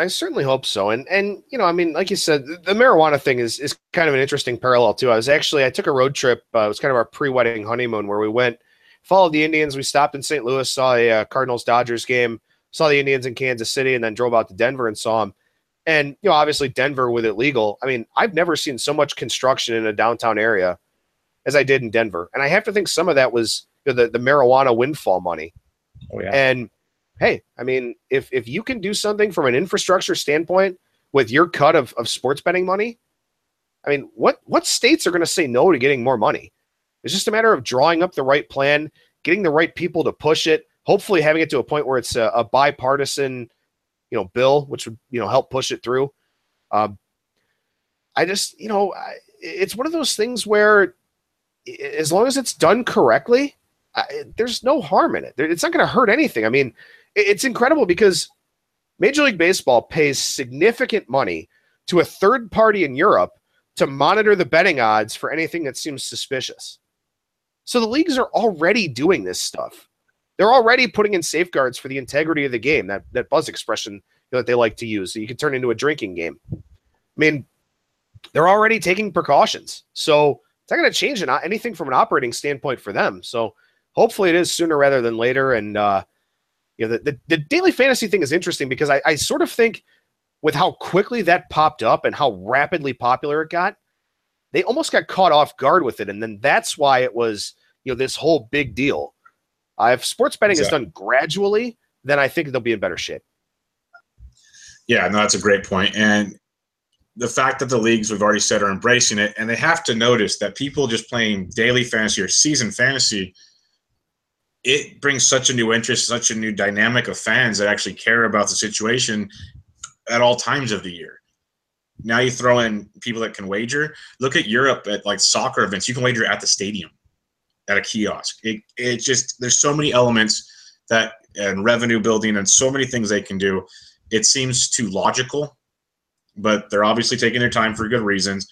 I certainly hope so. And you know, I mean, like you said, the marijuana thing is kind of an interesting parallel, too. I took a road trip. It was kind of our pre-wedding honeymoon where we went, followed the Indians. We stopped in St. Louis, saw a Cardinals-Dodgers game, saw the Indians in Kansas City, and then drove out to Denver and saw them. And, you know, obviously Denver with it legal. I mean, I've never seen so much construction in a downtown area as I did in Denver. And I have to think some of that was the marijuana windfall money. Oh, yeah. And, hey, I mean, if you can do something from an infrastructure standpoint with your cut of sports betting money, I mean, what states are going to say no to getting more money? It's just a matter of drawing up the right plan, getting the right people to push it, hopefully having it to a point where it's a bipartisan, you know, bill, which would, you know, help push it through. I just, you know, it's one of those things where as long as it's done correctly, there's no harm in it. It's not going to hurt anything. I mean, it's incredible because Major League Baseball pays significant money to a third party in Europe to monitor the betting odds for anything that seems suspicious. So the leagues are already doing this stuff. They're already putting in safeguards for the integrity of the game, that buzz expression, you know, that they like to use, that you can turn into a drinking game. I mean, they're already taking precautions. So it's not going to change anything from an operating standpoint for them. So hopefully it is sooner rather than later. And you know, the daily fantasy thing is interesting because I sort of think with how quickly that popped up and how rapidly popular it got, they almost got caught off guard with it. And then that's why it was, you know, this whole big deal. If sports betting is done gradually, then I think they'll be in better shape. Yeah, no, that's a great point. And the fact that the leagues, we've already said, are embracing it, and they have to notice that people just playing daily fantasy or season fantasy, it brings such a new interest, such a new dynamic of fans that actually care about the situation at all times of the year. Now you throw in people that can wager. Look at Europe at, like, soccer events. You can wager at the stadium, at a kiosk. It just, there's so many elements that, and revenue building and so many things they can do. It seems too logical, but they're obviously taking their time for good reasons.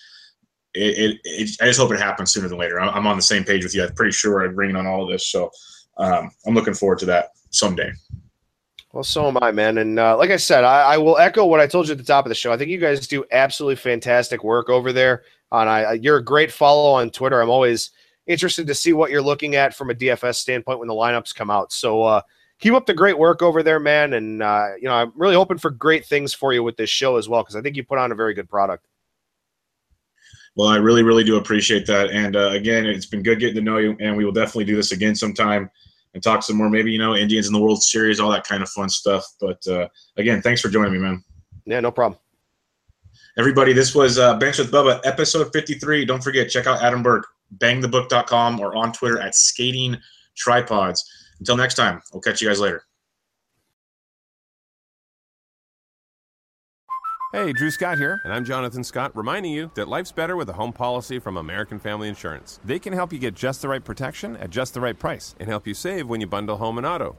I just hope it happens sooner than later. I'm on the same page with you. I'm pretty sure I'm agreeing on all of this. So I'm looking forward to that someday. Well, so am I, man. And like I said, I will echo what I told you at the top of the show. I think you guys do absolutely fantastic work over there. And you're a great follow on Twitter. I'm always interested to see what you're looking at from a DFS standpoint when the lineups come out. So keep up the great work over there, man. And, you know, I'm really hoping for great things for you with this show as well, because I think you put on a very good product. Well, I really, really do appreciate that. And, again, it's been good getting to know you, and we will definitely do this again sometime and talk some more, maybe, you know, Indians in the World Series, all that kind of fun stuff. But, again, thanks for joining me, man. Yeah, no problem. Everybody, this was Benched with Bubba, episode 53. Don't forget, check out Adam Burke, bangthebook.com, or on Twitter at SkatingTripods. Until next time, we'll catch you guys later. Hey, Drew Scott here, and I'm Jonathan Scott, reminding you that life's better with a home policy from American Family Insurance. They can help you get just the right protection at just the right price and help you save when you bundle home and auto.